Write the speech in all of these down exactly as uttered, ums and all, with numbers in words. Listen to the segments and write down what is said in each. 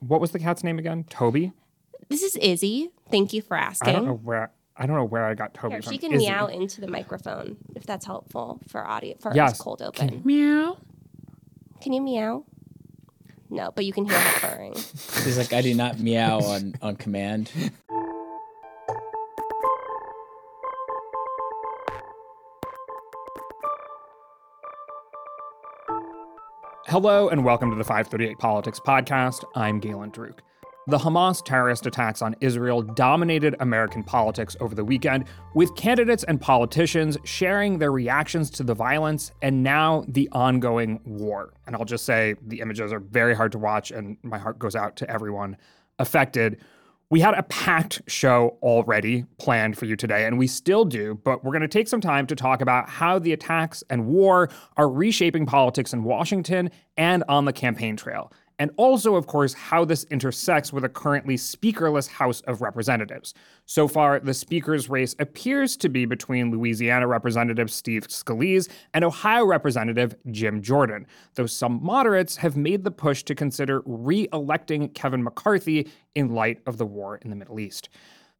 what was the cat's name again? Toby? This is Izzy. Thank you for asking. I don't know where I don't know where I got Toby Here, from. She can Izzy. meow into the microphone if that's helpful for audio for yes. us cold open. Can meow. Can you meow? No, but you can hear her purring. She's like, I do not meow on, on command. Hello and welcome to the five thirty-eight Politics Podcast. I'm Galen Druke. The Hamas terrorist attacks on Israel dominated American politics over the weekend, with candidates and politicians sharing their reactions to the violence and now the ongoing war. And I'll just say the images are very hard to watch, and my heart goes out to everyone affected. We had a packed show already planned for you today, and we still do, but we're going to take some time to talk about how the attacks and war are reshaping politics in Washington and on the campaign trail. And also, of course, how this intersects with a currently speakerless House of Representatives. So far, the speaker's race appears to be between Louisiana Representative Steve Scalise and Ohio Representative Jim Jordan, though some moderates have made the push to consider re-electing Kevin McCarthy in light of the war in the Middle East.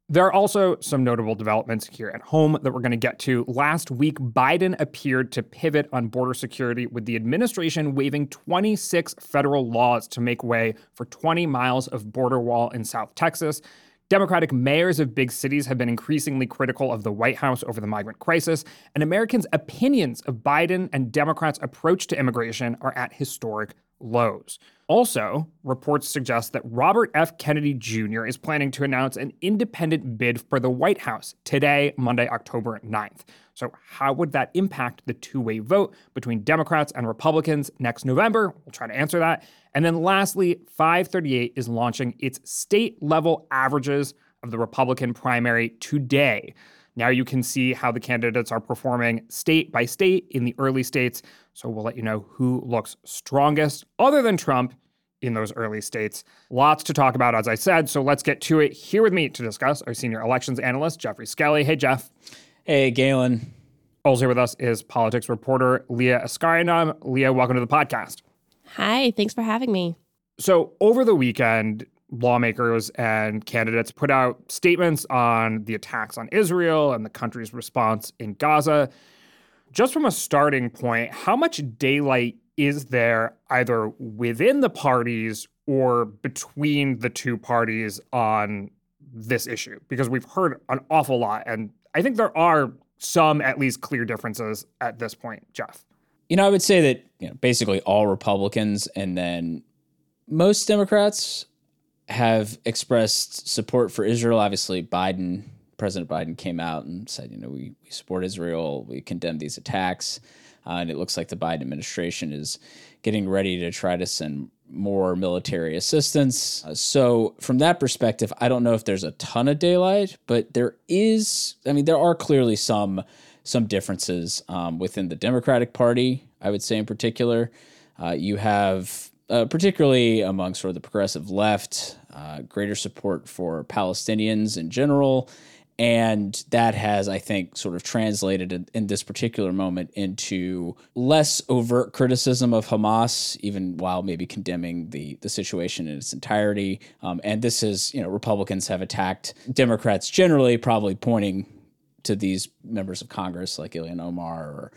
There are also some notable developments here at home that we're going to get to. Last week, Biden appeared to pivot on border security, with the administration waiving twenty-six federal laws to make way for twenty miles of border wall in South Texas. Democratic mayors of big cities have been increasingly critical of the White House over the migrant crisis, and Americans' opinions of Biden and Democrats' approach to immigration are at historic lows. Also, reports suggest that Robert F. Kennedy Junior is planning to announce an independent bid for the White House today, Monday, October ninth. So how would that impact the two-way vote between Democrats and Republicans next November? We'll try to answer that. And then lastly, five thirty-eight is launching its state-level averages of the Republican primary today. Now you can see how the candidates are performing state by state in the early states. So we'll let you know who looks strongest, other than Trump, in those early states. Lots to talk about, as I said, so let's get to it. Here with me to discuss, our senior elections analyst, Jeffrey Skelly. Hey, Jeff. Hey, Galen. Also here with us is politics reporter Leah Askarinam. Leah, welcome to the podcast. Hi, thanks for having me. So over the weekend, lawmakers and candidates put out statements on the attacks on Israel and the country's response in Gaza. Just from a starting point, how much daylight is there either within the parties or between the two parties on this issue? Because we've heard an awful lot, and I think there are some at least clear differences at this point, Jeff. You know, I would say that, you know, basically all Republicans and then most Democrats have expressed support for Israel. Obviously, Biden, President Biden came out and said, you know, we, we support Israel, we condemn these attacks. Uh, and it looks like the Biden administration is getting ready to try to send more military assistance. Uh, so from that perspective, I don't know if there's a ton of daylight, but there is, I mean, there are clearly some some differences um, within the Democratic Party, I would say in particular. Uh, you have Uh, particularly among sort of the progressive left, uh, greater support for Palestinians in general. And that has, I think, sort of translated in, in this particular moment into less overt criticism of Hamas, even while maybe condemning the, the situation in its entirety. Um, and this is, you know, Republicans have attacked Democrats generally, probably pointing to these members of Congress like Ilhan Omar or,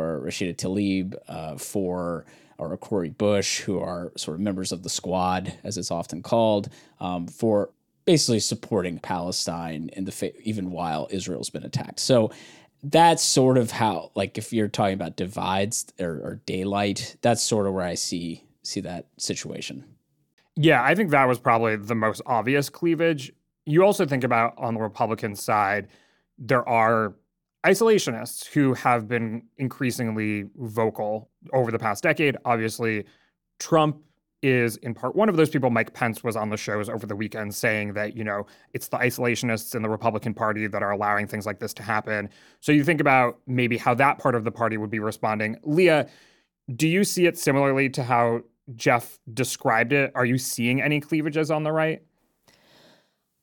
or Rashida Tlaib uh, for... or Cory Bush, who are sort of members of the squad, as it's often called, um, for basically supporting Palestine in the fa- even while Israel's been attacked. So that's sort of how, like, if you're talking about divides or, or daylight, that's sort of where I see see that situation. Yeah, I think that was probably the most obvious cleavage. You also think about, on the Republican side, there are isolationists who have been increasingly vocal over the past decade. Obviously, Trump is in part one of those people. Mike Pence was on the shows over the weekend saying that, you know, it's the isolationists in the Republican Party that are allowing things like this to happen. So you think about maybe how that part of the party would be responding. Leah, do you see it similarly to how Jeff described it? Are you seeing any cleavages on the right?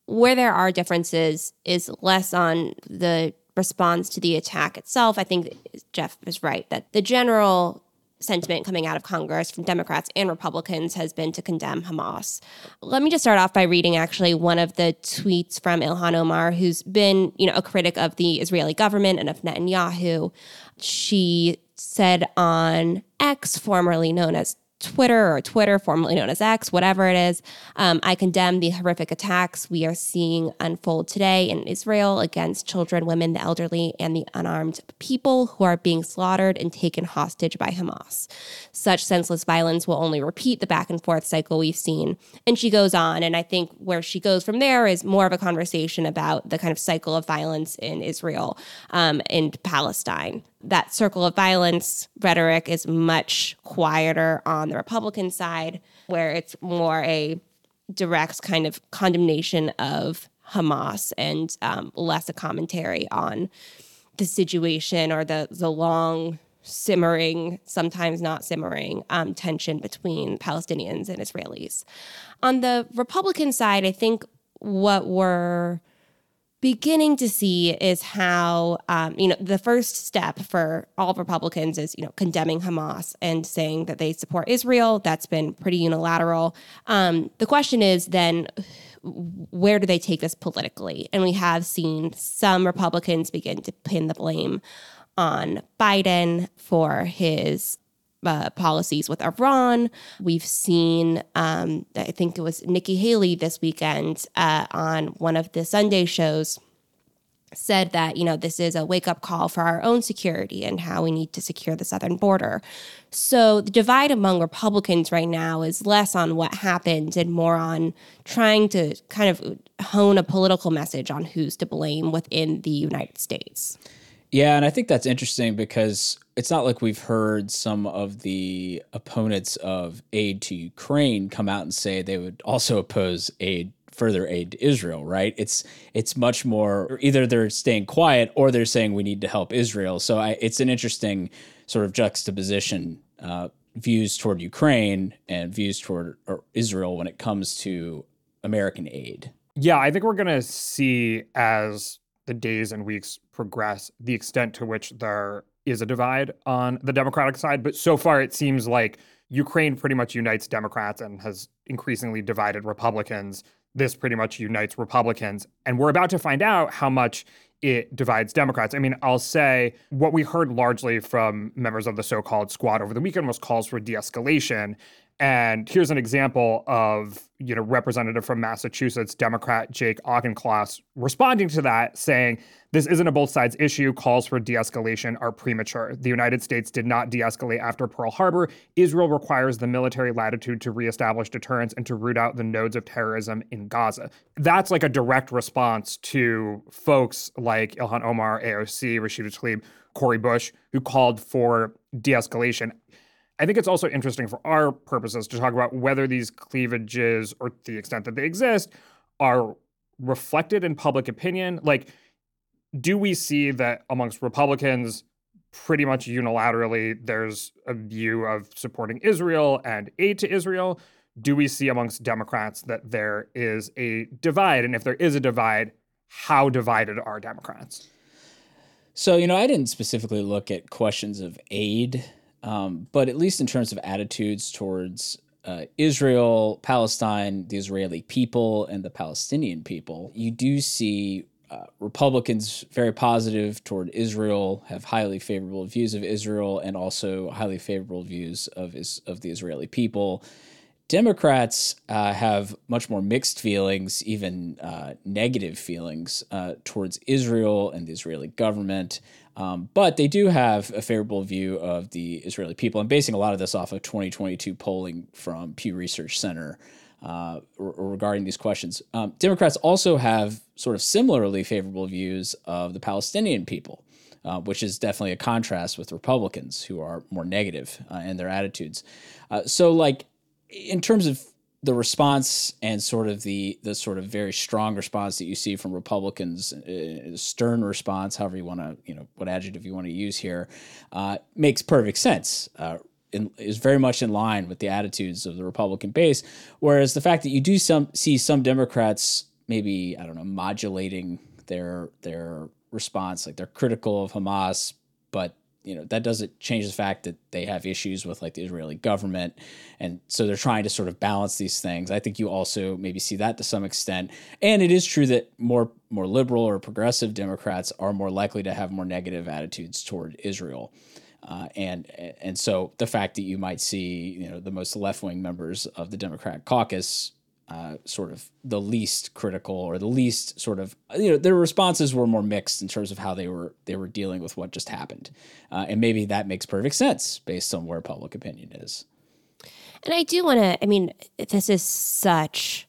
Where there are differences is less on the response to the attack itself. I think Jeff is right that the general sentiment coming out of Congress from Democrats and Republicans has been to condemn Hamas. Let me just start off by reading actually one of the tweets from Ilhan Omar, who's been, you know, a critic of the Israeli government and of Netanyahu. She said on X, formerly known as Twitter, or Twitter, formerly known as X, whatever it is, um, I condemn the horrific attacks we are seeing unfold today in Israel against children, women, the elderly, and the unarmed people who are being slaughtered and taken hostage by Hamas. Such senseless violence will only repeat the back and forth cycle we've seen. And she goes on, and I think where she goes from there is more of a conversation about the kind of cycle of violence in Israel um, and Palestine. That circle of violence rhetoric is much quieter on the Republican side, where it's more a direct kind of condemnation of Hamas and um, less a commentary on the situation or the, the long simmering, sometimes not simmering, um, tension between Palestinians and Israelis. On the Republican side, I think what we're beginning to see is how, um, you know, the first step for all Republicans is, you know, condemning Hamas and saying that they support Israel. That's been pretty unilateral. Um, the question is then, where do they take this politically? And we have seen some Republicans begin to pin the blame on Biden for his Uh, policies with Iran. We've seen, um, I think it was Nikki Haley this weekend uh, on one of the Sunday shows said that, you know, this is a wake-up call for our own security and how we need to secure the southern border. So the divide among Republicans right now is less on what happened and more on trying to kind of hone a political message on who's to blame within the United States. Yeah, and I think that's interesting because it's not like we've heard some of the opponents of aid to Ukraine come out and say they would also oppose aid, further aid to Israel, right? It's it's much more either they're staying quiet or they're saying we need to help Israel. So I, it's an interesting sort of juxtaposition, uh, views toward Ukraine and views toward Israel when it comes to American aid. Yeah, I think we're going to see as the days and weeks progress, the extent to which there is a divide on the Democratic side. But so far, it seems like Ukraine pretty much unites Democrats and has increasingly divided Republicans. This pretty much unites Republicans. And we're about to find out how much it divides Democrats. I mean, I'll say what we heard largely from members of the so-called squad over the weekend was calls for de-escalation. And here's an example of, you know, Representative from Massachusetts, Democrat Jake Auchincloss, responding to that, saying, this isn't a both sides issue. Calls for de-escalation are premature. The United States did not de-escalate after Pearl Harbor. Israel requires the military latitude to reestablish deterrence and to root out the nodes of terrorism in Gaza. That's like a direct response to folks like Ilhan Omar, A O C, Rashida Tlaib, Cory Bush, who called for de-escalation. I think it's also interesting for our purposes to talk about whether these cleavages, or to the extent that they exist, are reflected in public opinion. Like, do we see that amongst Republicans, pretty much unilaterally, there's a view of supporting Israel and aid to Israel? Do we see amongst Democrats that there is a divide? And if there is a divide, how divided are Democrats? So, you know, I didn't specifically look at questions of aid, Um, but at least in terms of attitudes towards uh, Israel, Palestine, the Israeli people, and the Palestinian people, you do see uh, Republicans very positive toward Israel, have highly favorable views of Israel, and also highly favorable views of is, of the Israeli people. Democrats uh, have much more mixed feelings, even uh, negative feelings uh, towards Israel and the Israeli government. Um, but they do have a favorable view of the Israeli people. I'm basing a lot of this off of twenty twenty-two polling from Pew Research Center uh, re- regarding these questions. Um, Democrats also have sort of similarly favorable views of the Palestinian people, uh, which is definitely a contrast with Republicans, who are more negative uh, in their attitudes. Uh, so, like, in terms of the response and sort of the the sort of very strong response that you see from Republicans, uh, stern response, however you want to, you know, what adjective you want to use here, uh, makes perfect sense. Uh, in, is very much in line with the attitudes of the Republican base. Whereas the fact that you do some see some Democrats maybe, I don't know, modulating their their response, like they're critical of Hamas, but you know, that doesn't change the fact that they have issues with like the Israeli government. And so they're trying to sort of balance these things. I think you also maybe see that to some extent. And it is true that more more liberal or progressive Democrats are more likely to have more negative attitudes toward Israel. Uh, and and so the fact that you might see, you know, the most left-wing members of the Democratic caucus uh, sort of the least critical or the least sort of, you know, their responses were more mixed in terms of how they were they were dealing with what just happened. Uh, and maybe that makes perfect sense based on where public opinion is. And I do want to, I mean, this is such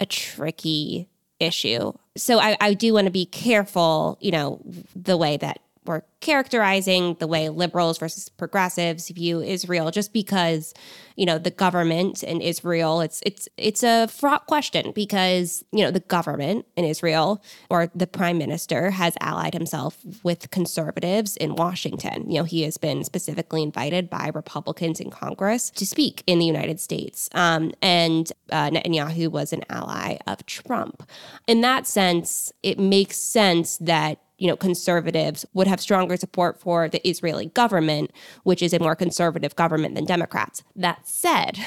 a tricky issue. So I, I do want to be careful, you know, the way that we're characterizing the way liberals versus progressives view Israel, just because, you know, the government in Israel, it's it's it's a fraught question because, you know, the government in Israel or the prime minister has allied himself with conservatives in Washington. You know, he has been specifically invited by Republicans in Congress to speak in the United States. Um, and uh, Netanyahu was an ally of Trump. In that sense, it makes sense that, you know, conservatives would have stronger support for the Israeli government, which is a more conservative government than Democrats. That said,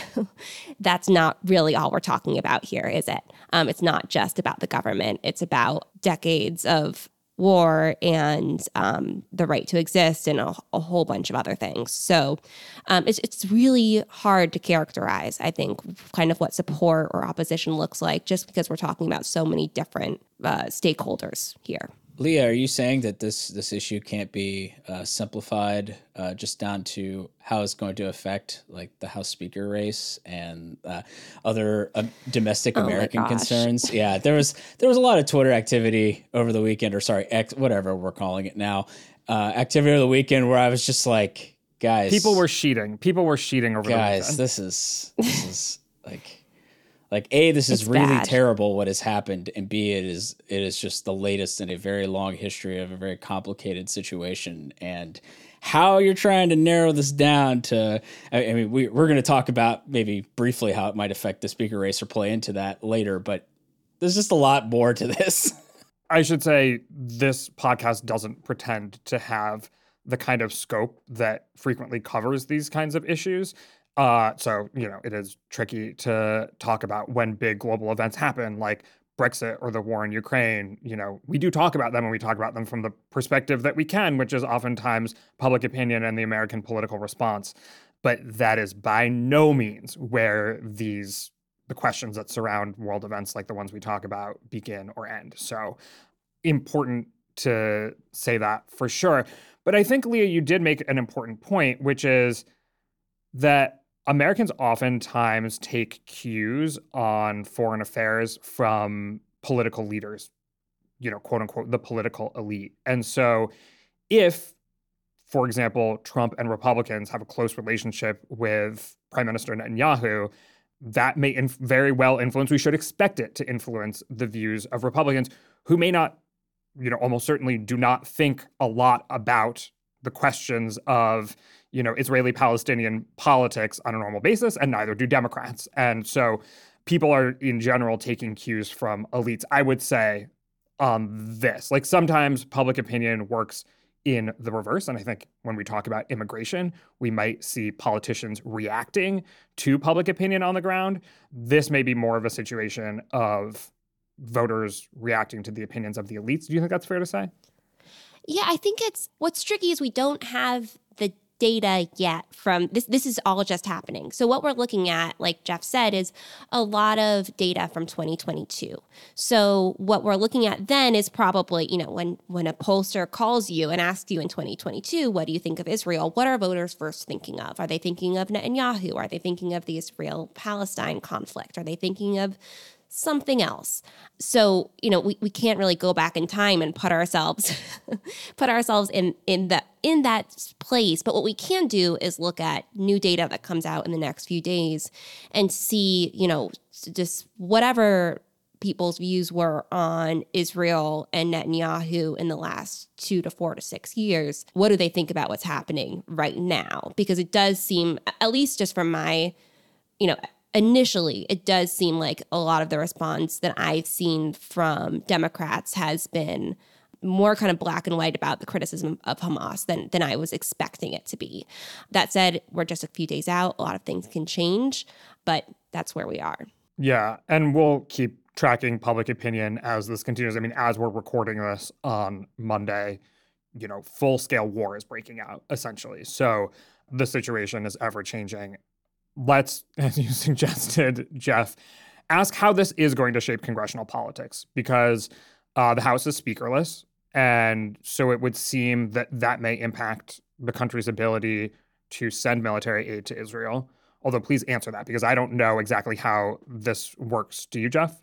that's not really all we're talking about here, is it? Um, it's not just about the government. It's about decades of war and um, the right to exist and a, a whole bunch of other things. So um, it's, it's really hard to characterize, I think, kind of what support or opposition looks like, just because we're talking about so many different uh, stakeholders here. Leah, are you saying that this this issue can't be uh, simplified uh, just down to how it's going to affect like the House Speaker race and uh, other uh, domestic oh American concerns? Yeah, there was there was a lot of Twitter activity over the weekend, or sorry, ex, whatever we're calling it now, uh, activity over the weekend where I was just like, guys, people were sheeting, people were sheeting over guys, the weekend. Guys, this is this is like. Like, A, this is it's really bad. Terrible what has happened, and B, it is it is just the latest in a very long history of a very complicated situation. And how you're trying to narrow this down to, I mean, we, we're going to talk about maybe briefly how it might affect the speaker race or play into that later, but there's just a lot more to this. I should say this podcast doesn't pretend to have the kind of scope that frequently covers these kinds of issues. Uh, so, you know, it is tricky to talk about when big global events happen, like Brexit or the war in Ukraine. You know, we do talk about them, and we talk about them from the perspective that we can, which is oftentimes public opinion and the American political response. But that is by no means where these the questions that surround world events like the ones we talk about begin or end. So important to say that for sure. But I think, Leah, you did make an important point, which is that Americans oftentimes take cues on foreign affairs from political leaders, you know, quote unquote, the political elite. And so if, for example, Trump and Republicans have a close relationship with Prime Minister Netanyahu, that may inf- very well influence, we should expect it to influence the views of Republicans who may not, you know, almost certainly do not think a lot about the questions of, you know, Israeli-Palestinian politics on a normal basis, and neither do Democrats. And so people are, in general, taking cues from elites, I would say, on um, this. Like, sometimes public opinion works in the reverse. And I think when we talk about immigration, we might see politicians reacting to public opinion on the ground. This may be more of a situation of voters reacting to the opinions of the elites. Do you think that's fair to say? Yeah, I think it's what's tricky is we don't have the data yet from this. This is all just happening. So what we're looking at, like Jeff said, is a lot of data from twenty twenty-two. So what we're looking at then is probably, you know, when, when a pollster calls you and asks you in twenty twenty-two, what do you think of Israel? What are voters first thinking of? Are they thinking of Netanyahu? Are they thinking of the Israel-Palestine conflict? Are they thinking of something else? So, you know, we, we can't really go back in time and put ourselves put ourselves in in the in that place. But what we can do is look at new data that comes out in the next few days and see, you know, just whatever people's views were on Israel and Netanyahu in the last two to four to six years. What do they think about what's happening right now? Because it does seem, at least just from my, you know, initially, it does seem like a lot of the response that I've seen from Democrats has been more kind of black and white about the criticism of Hamas than than I was expecting it to be. That said, we're just a few days out. A lot of things can change, but that's where we are. Yeah, and we'll keep tracking public opinion as this continues. I mean, as we're recording this on Monday, you know, full-scale war is breaking out, essentially. So the situation is ever-changing. Let's, as you suggested, Jeff, ask how this is going to shape congressional politics, because uh, the House is speakerless, and so it would seem that that may impact the country's ability to send military aid to Israel. Although please answer that, because I don't know exactly how this works. Do you, Jeff?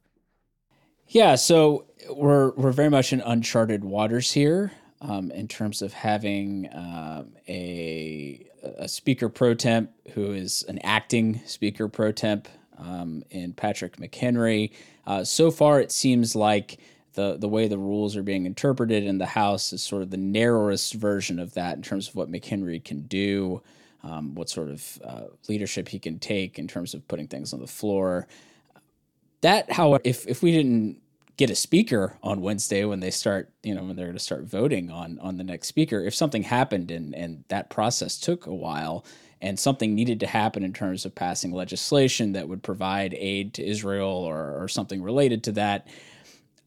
Yeah, so we're we're very much in uncharted waters here um, in terms of having um, a a speaker pro temp who is an acting speaker pro temp um, in Patrick McHenry. Uh, so far, it seems like the the way the rules are being interpreted in the House is sort of the narrowest version of that in terms of what McHenry can do, um, what sort of uh, leadership he can take in terms of putting things on the floor. That, however, if, if we didn't get a speaker on Wednesday when they start, you know, when they're going to start voting on on the next speaker, if something happened and, and that process took a while and something needed to happen in terms of passing legislation that would provide aid to Israel or, or something related to that,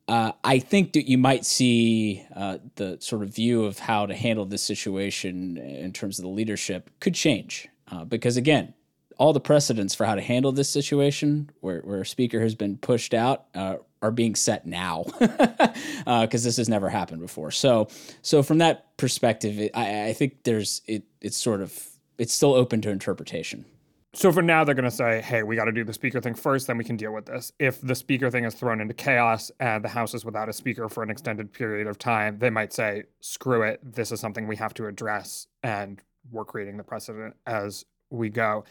uh, I think that you might see uh, the sort of view of how to handle this situation in terms of the leadership could change uh, because, again, all the precedents for how to handle this situation where, where a speaker has been pushed out uh, are being set now because uh, this has never happened before. So so from that perspective, it, I, I think there's it it's sort of it's still open to interpretation. So for now, they're going to say, hey, we got to do the speaker thing first, then we can deal with this. If the speaker thing is thrown into chaos and the House is without a speaker for an extended period of time, they might say, screw it. This is something we have to address. And we're creating the precedent as we go.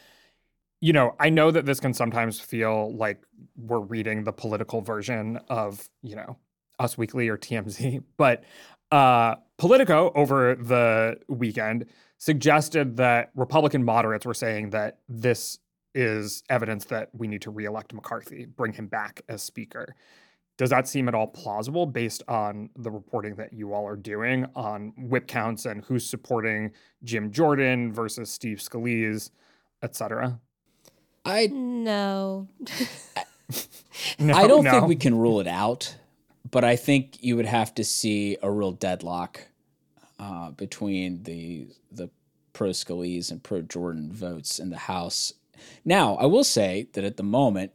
You know, I know that this can sometimes feel like we're reading the political version of, you know, Us Weekly or T M Z, but uh, Politico over the weekend suggested that Republican moderates were saying that this is evidence that we need to reelect McCarthy, bring him back as speaker. Does that seem at all plausible based on the reporting that you all are doing on whip counts and who's supporting Jim Jordan versus Steve Scalise, et cetera? I no. no. I don't no. think we can rule it out, but I think you would have to see a real deadlock uh, between the the pro Scalise and pro Jordan votes in the House. Now, I will say that at the moment,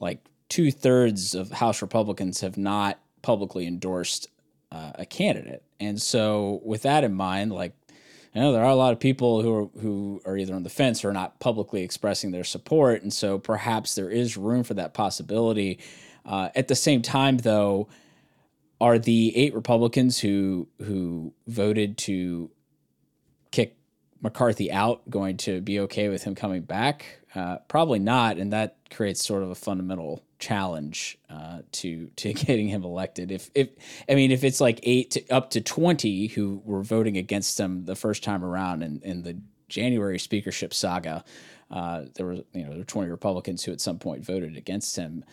like two thirds of House Republicans have not publicly endorsed uh, a candidate, and so with that in mind, like. You know, there are a lot of people who are, who are either on the fence or not publicly expressing their support, and so perhaps there is room for that possibility. Uh, at the same time, though, are the eight Republicans who who voted to kick McCarthy out going to be okay with him coming back? Uh, probably not, and that creates sort of a fundamental challenge uh, to to getting him elected. If if I mean, if it's like eight to, up to twenty who were voting against him the first time around in, in the January speakership saga, uh, there were you know there were twenty Republicans who at some point voted against him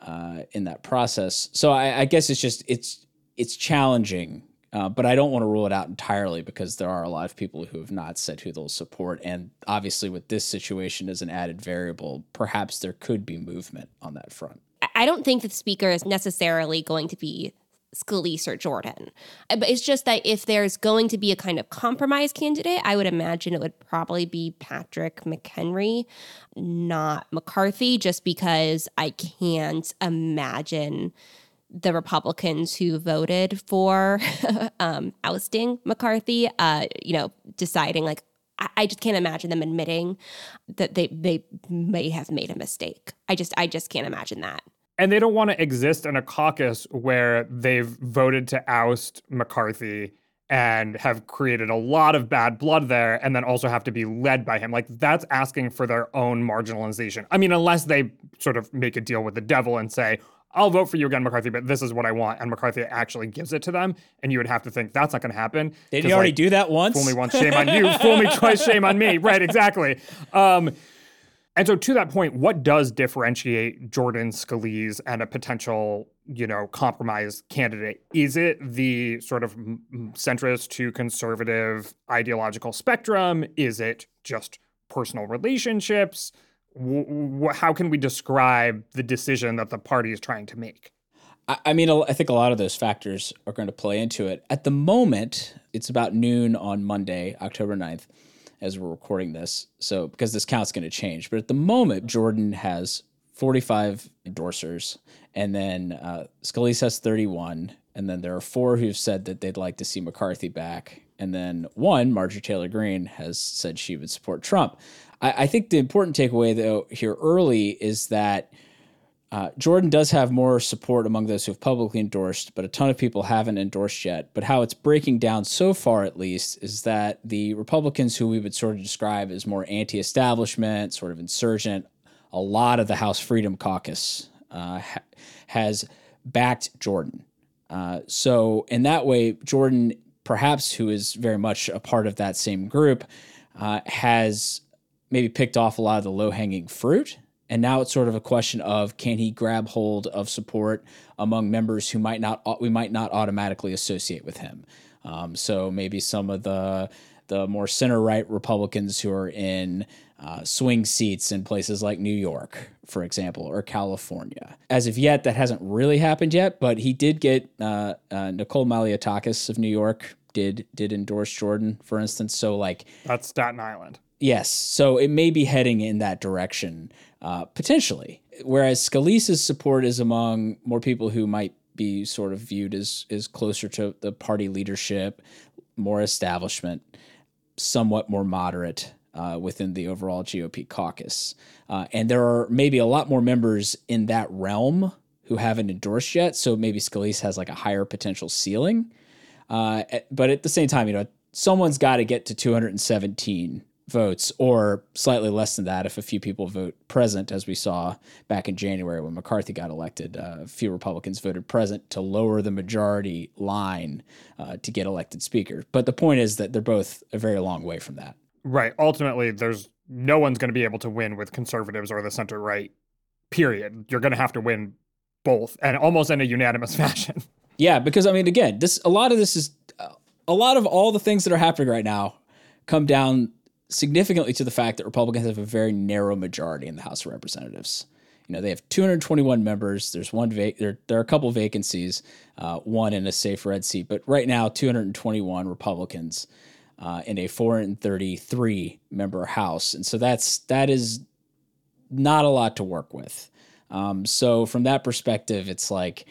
uh, in that process. So I, I guess it's just it's it's challenging. Uh, but I don't want to rule it out entirely because there are a lot of people who have not said who they'll support. And obviously with this situation as an added variable, perhaps there could be movement on that front. I don't think that the speaker is necessarily going to be Scalise or Jordan. But it's just that if there's going to be a kind of compromise candidate, I would imagine it would probably be Patrick McHenry, not McCarthy, just because I can't imagine the Republicans who voted for um, ousting McCarthy, uh, you know, deciding like, I, I just can't imagine them admitting that they they may have made a mistake. I just I just can't imagine that. And they don't want to exist in a caucus where they've voted to oust McCarthy and have created a lot of bad blood there and then also have to be led by him. Like, that's asking for their own marginalization. I mean, unless they sort of make a deal with the devil and say, I'll vote for you again, McCarthy, but this is what I want. And McCarthy actually gives it to them. And you would have to think, that's not going to happen. Did he already like, do that once? Fool me once, shame on you. Fool me twice, shame on me. Right, exactly. Um, And so to that point, what does differentiate Jordan, Scalise, and a potential, you know, compromise candidate? Is it the sort of centrist to conservative ideological spectrum? Is it just personal relationships? W- w- how can we describe the decision that the party is trying to make? I mean, I think a lot of those factors are going to play into it. At the moment, it's about noon on Monday, October ninth, as we're recording this. So because this count's going to change. But at the moment, Jordan has forty-five endorsers, and then uh, Scalise has thirty-one. And then there are four who've said that they'd like to see McCarthy back. And then one, Marjorie Taylor Greene, has said she would support Trump. I, I think the important takeaway, though, here early is that Uh, Jordan does have more support among those who have publicly endorsed, but a ton of people haven't endorsed yet. But how it's breaking down so far, at least, is that the Republicans who we would sort of describe as more anti-establishment, sort of insurgent, a lot of the House Freedom Caucus uh, ha- has backed Jordan. Uh, so in that way, Jordan, perhaps, who is very much a part of that same group, uh, has maybe picked off a lot of the low-hanging fruit. And now it's sort of a question of, can he grab hold of support among members who might not we might not automatically associate with him? Um, so maybe some of the the more center-right Republicans who are in uh, swing seats in places like New York, for example, or California. As of yet, that hasn't really happened yet, but he did get uh, uh, Nicole Maliotakis of New York did did endorse Jordan, for instance. So like that's Staten Island. Yes, so it may be heading in that direction, uh, potentially. Whereas Scalise's support is among more people who might be sort of viewed as, as closer to the party leadership, more establishment, somewhat more moderate uh, within the overall G O P caucus. Uh, and there are maybe a lot more members in that realm who haven't endorsed yet, so maybe Scalise has like a higher potential ceiling. Uh, but at the same time, you know, someone's got to get to two hundred seventeen votes, or slightly less than that if a few people vote present, as we saw back in January when McCarthy got elected. Uh, a few Republicans voted present to lower the majority line uh, to get elected speaker. But the point is that they're both a very long way from that. Right. Ultimately, there's no one's going to be able to win with conservatives or the center-right, period. You're going to have to win both, and almost in a unanimous fashion. Yeah, because, I mean, again, this a lot of this is a lot of all the things that are happening right now come down significantly to the fact that Republicans have a very narrow majority in the House of Representatives. You know, they have two hundred twenty-one members. There's one vac- there, there are a couple vacancies, uh, one in a safe red seat. But right now, two hundred twenty-one Republicans uh, in a four hundred thirty-three member House, and so that's that is not a lot to work with. Um, so from that perspective, it's like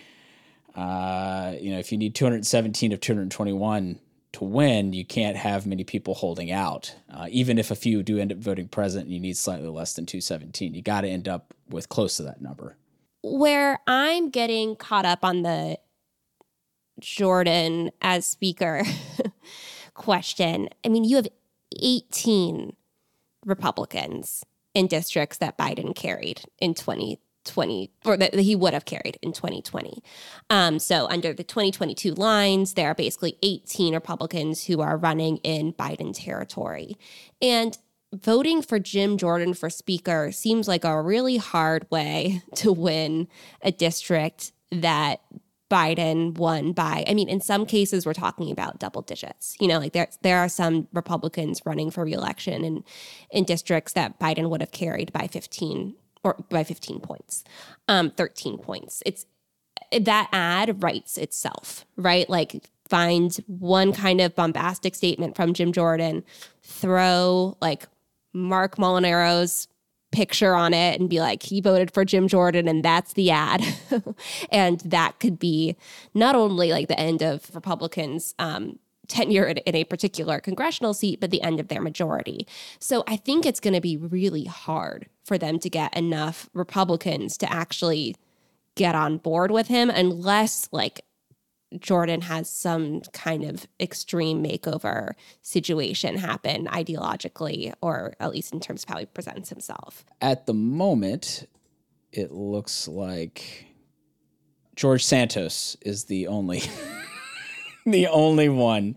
uh, you know, if you need two hundred seventeen of two hundred twenty-one. To win, you can't have many people holding out. Uh, even if a few do end up voting present and you need slightly less than two hundred seventeen, you got to end up with close to that number. Where I'm getting caught up on the Jordan as speaker question, I mean, you have eighteen Republicans in districts that Biden carried in twenty twenty, or that he would have carried in twenty twenty. Um, so under the twenty twenty-two lines, there are basically eighteen Republicans who are running in Biden territory. And voting for Jim Jordan for speaker seems like a really hard way to win a district that Biden won by, I mean, in some cases, we're talking about double digits. You know, like there there are some Republicans running for reelection in, in districts that Biden would have carried by fifteen or by fifteen points, um, thirteen points. It's that ad writes itself, right? Like find one kind of bombastic statement from Jim Jordan, throw like Mark Molinero's picture on it and be like, he voted for Jim Jordan and that's the ad. And that could be not only like the end of Republicans' um, tenure in, in a particular congressional seat, but the end of their majority. So I think it's going to be really hard for them to get enough Republicans to actually get on board with him unless, like, Jordan has some kind of extreme makeover situation happen ideologically, or at least in terms of how he presents himself. At the moment, it looks like George Santos is the only the only one.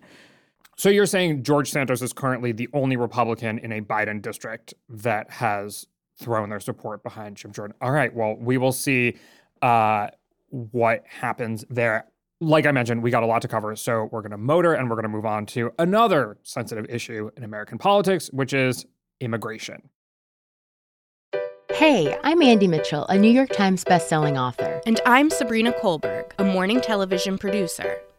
So you're saying George Santos is currently the only Republican in a Biden district that has throwing their support behind Jim Jordan. All right, well, we will see uh, what happens there. Like I mentioned, we got a lot to cover, so we're going to motor and we're going to move on to another sensitive issue in American politics, which is immigration. Hey, I'm Andy Mitchell, a New York Times bestselling author. And I'm Sabrina Kohlberg, a morning television producer.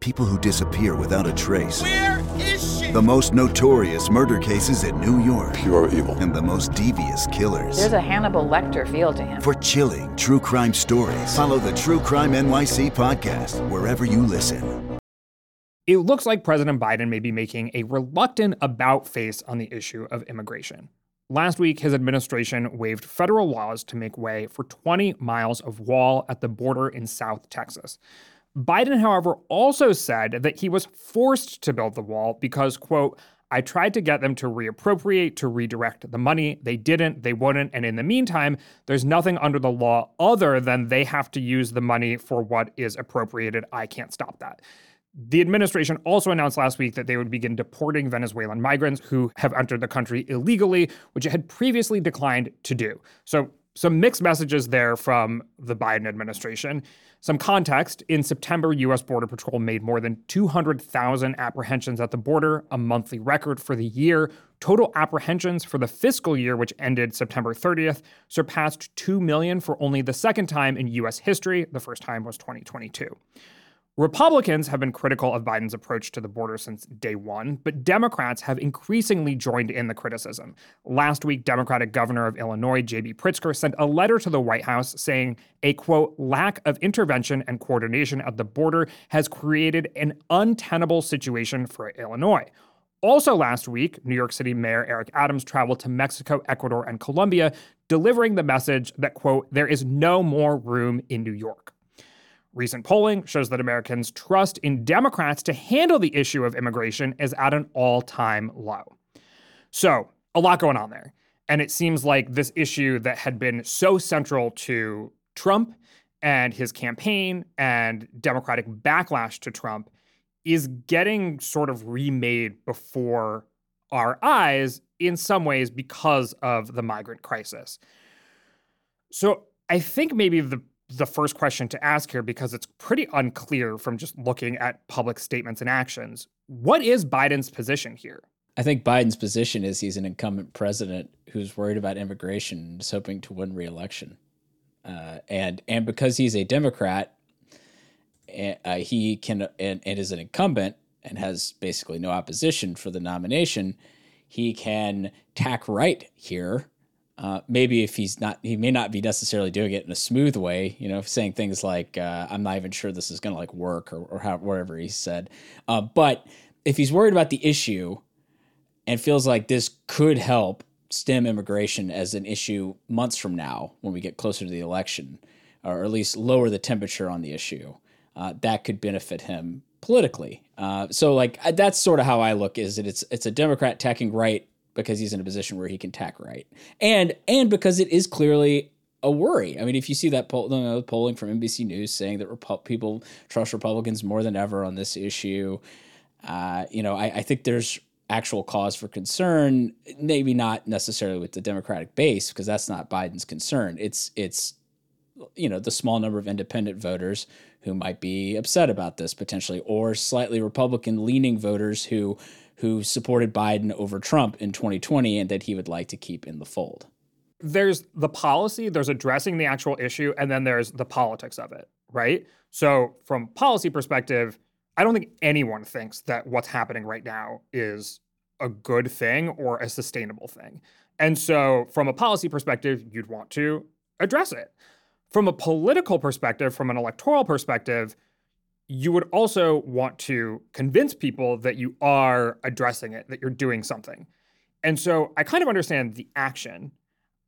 People who disappear without a trace. Where is she? The most notorious murder cases in New York. Pure evil. And the most devious killers. There's a Hannibal Lecter feel to him. For chilling true crime stories, follow the True Crime N Y C podcast wherever you listen. It looks like President Biden may be making a reluctant about-face on the issue of immigration. Last week, his administration waived federal laws to make way for twenty miles of wall at the border in South Texas. Biden, however, also said that he was forced to build the wall because, quote, I tried to get them to reappropriate, to redirect the money. They didn't, they wouldn't. And in the meantime, there's nothing under the law other than they have to use the money for what is appropriated. I can't stop that. The administration also announced last week that they would begin deporting Venezuelan migrants who have entered the country illegally, which it had previously declined to do. So some mixed messages there from the Biden administration. Some context, in September, U S. Border Patrol made more than two hundred thousand apprehensions at the border, a monthly record for the year. Total apprehensions for the fiscal year, which ended September thirtieth, surpassed two million for only the second time in U S history. The first time was twenty twenty-two. Republicans have been critical of Biden's approach to the border since day one, but Democrats have increasingly joined in the criticism. Last week, Democratic Governor of Illinois, J B. Pritzker, sent a letter to the White House saying a, quote, lack of intervention and coordination at the border has created an untenable situation for Illinois. Also last week, New York City Mayor Eric Adams traveled to Mexico, Ecuador, and Colombia, delivering the message that, quote, there is no more room in New York. Recent polling shows that Americans' trust in Democrats to handle the issue of immigration is at an all-time low. So, a lot going on there. And it seems like this issue that had been so central to Trump and his campaign and Democratic backlash to Trump is getting sort of remade before our eyes in some ways because of the migrant crisis. So, I think maybe the The first question to ask here, because it's pretty unclear from just looking at public statements and actions, what is Biden's position here? I think Biden's position is he's an incumbent president who's worried about immigration and is hoping to win re-election. Uh, and and because he's a Democrat, uh, he can and, and is an incumbent and has basically no opposition for the nomination, he can tack right here. Uh, maybe if he's not, he may not be necessarily doing it in a smooth way, you know, saying things like, uh, I'm not even sure this is going to like work or, or how, whatever he said. Uh, but if he's worried about the issue and feels like this could help stem immigration as an issue months from now, when we get closer to the election, or at least lower the temperature on the issue, uh, that could benefit him politically. Uh, so like, that's sort of how I look, is that it's, it's a Democrat tacking right, because he's in a position where he can tack right, and and because it is clearly a worry. I mean, if you see that poll, no, polling from N B C News saying that Repu- people trust Republicans more than ever on this issue, uh, you know, I, I think there's actual cause for concern. Maybe not necessarily with the Democratic base, because that's not Biden's concern. It's it's you know the small number of independent voters who might be upset about this potentially, or slightly Republican-leaning voters who. who supported Biden over Trump in twenty twenty and that he would like to keep in the fold. There's the policy, there's addressing the actual issue, and then there's the politics of it, right? So from policy perspective, I don't think anyone thinks that what's happening right now is a good thing or a sustainable thing. And so from a policy perspective, you'd want to address it. From a political perspective, from an electoral perspective, you would also want to convince people that you are addressing it, that you're doing something. And so I kind of understand the action.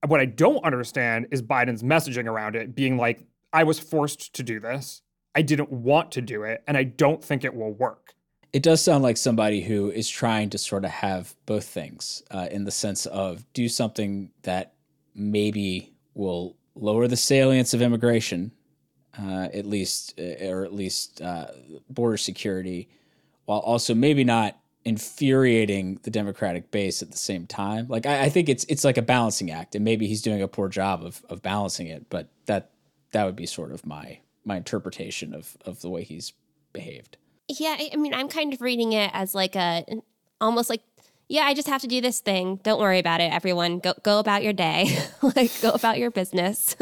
What I don't understand is Biden's messaging around it being like, I was forced to do this. I didn't want to do it. And I don't think it will work. It does sound like somebody who is trying to sort of have both things uh, in the sense of do something that maybe will lower the salience of immigration, uh, at least, or at least uh, border security, while also maybe not infuriating the Democratic base at the same time. Like, I, I think it's it's like a balancing act, and maybe he's doing a poor job of of balancing it, but that that would be sort of my my interpretation of of the way he's behaved. Yeah, I mean, I'm kind of reading it as like a, almost like, yeah, I just have to do this thing. Don't worry about it, everyone. Go go about your day. Like, go about your business.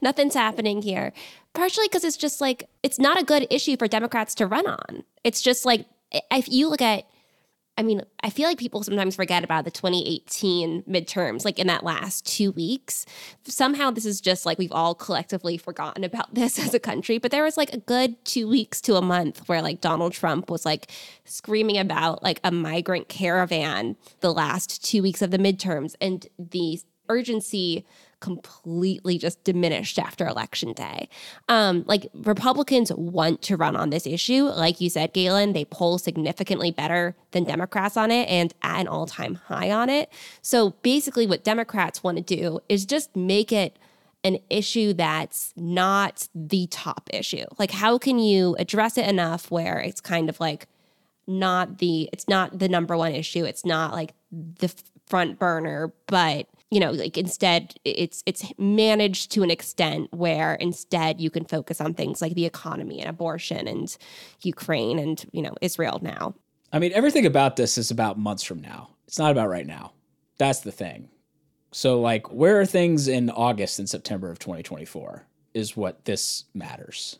Nothing's happening here. Partially because it's just like, it's not a good issue for Democrats to run on. It's just like, if you look at, I mean, I feel like people sometimes forget about the twenty eighteen midterms, like in that last two weeks. Somehow this is just like we've all collectively forgotten about this as a country. But there was like a good two weeks to a month where like Donald Trump was like screaming about like a migrant caravan the last two weeks of the midterms. And the urgency completely just diminished after Election Day. Um, like Republicans want to run on this issue. Like you said, Galen, they poll significantly better than Democrats on it and at an all-time high on it. So basically what Democrats want to do is just make it an issue that's not the top issue. Like, how can you address it enough where it's kind of like not the, it's not the number one issue. It's not like the front burner, but you know, like instead it's it's managed to an extent where instead you can focus on things like the economy and abortion and Ukraine and, you know, Israel now. I mean, everything about this is about months from now. It's not about right now. That's the thing. So like, where are things in August and September of twenty twenty-four is what this matters.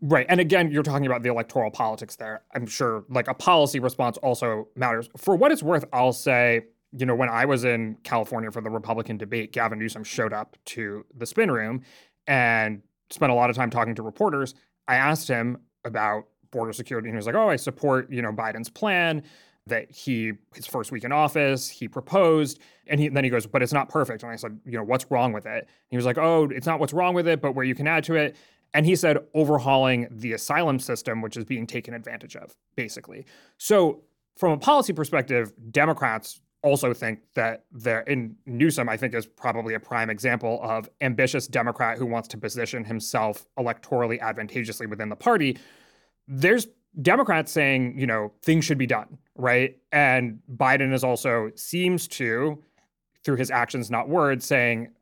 Right. And again, you're talking about the electoral politics there. I'm sure like a policy response also matters. For what it's worth, I'll say, you know, when I was in California for the Republican debate, Gavin Newsom showed up to the spin room and spent a lot of time talking to reporters. I asked him about border security, and he was like, oh, I support, you know, Biden's plan that he, his first week in office, he proposed. And, he, and then he goes, but it's not perfect. And I said, you know, what's wrong with it? And he was like, oh, it's not what's wrong with it, but where you can add to it. And he said, overhauling the asylum system, which is being taken advantage of, basically. So from a policy perspective, Democrats also think that there, in Newsom, I think is probably a prime example of ambitious Democrat who wants to position himself electorally advantageously within the party. There's Democrats saying, you know, things should be done, right? And Biden is also seems to, through his actions, not words, saying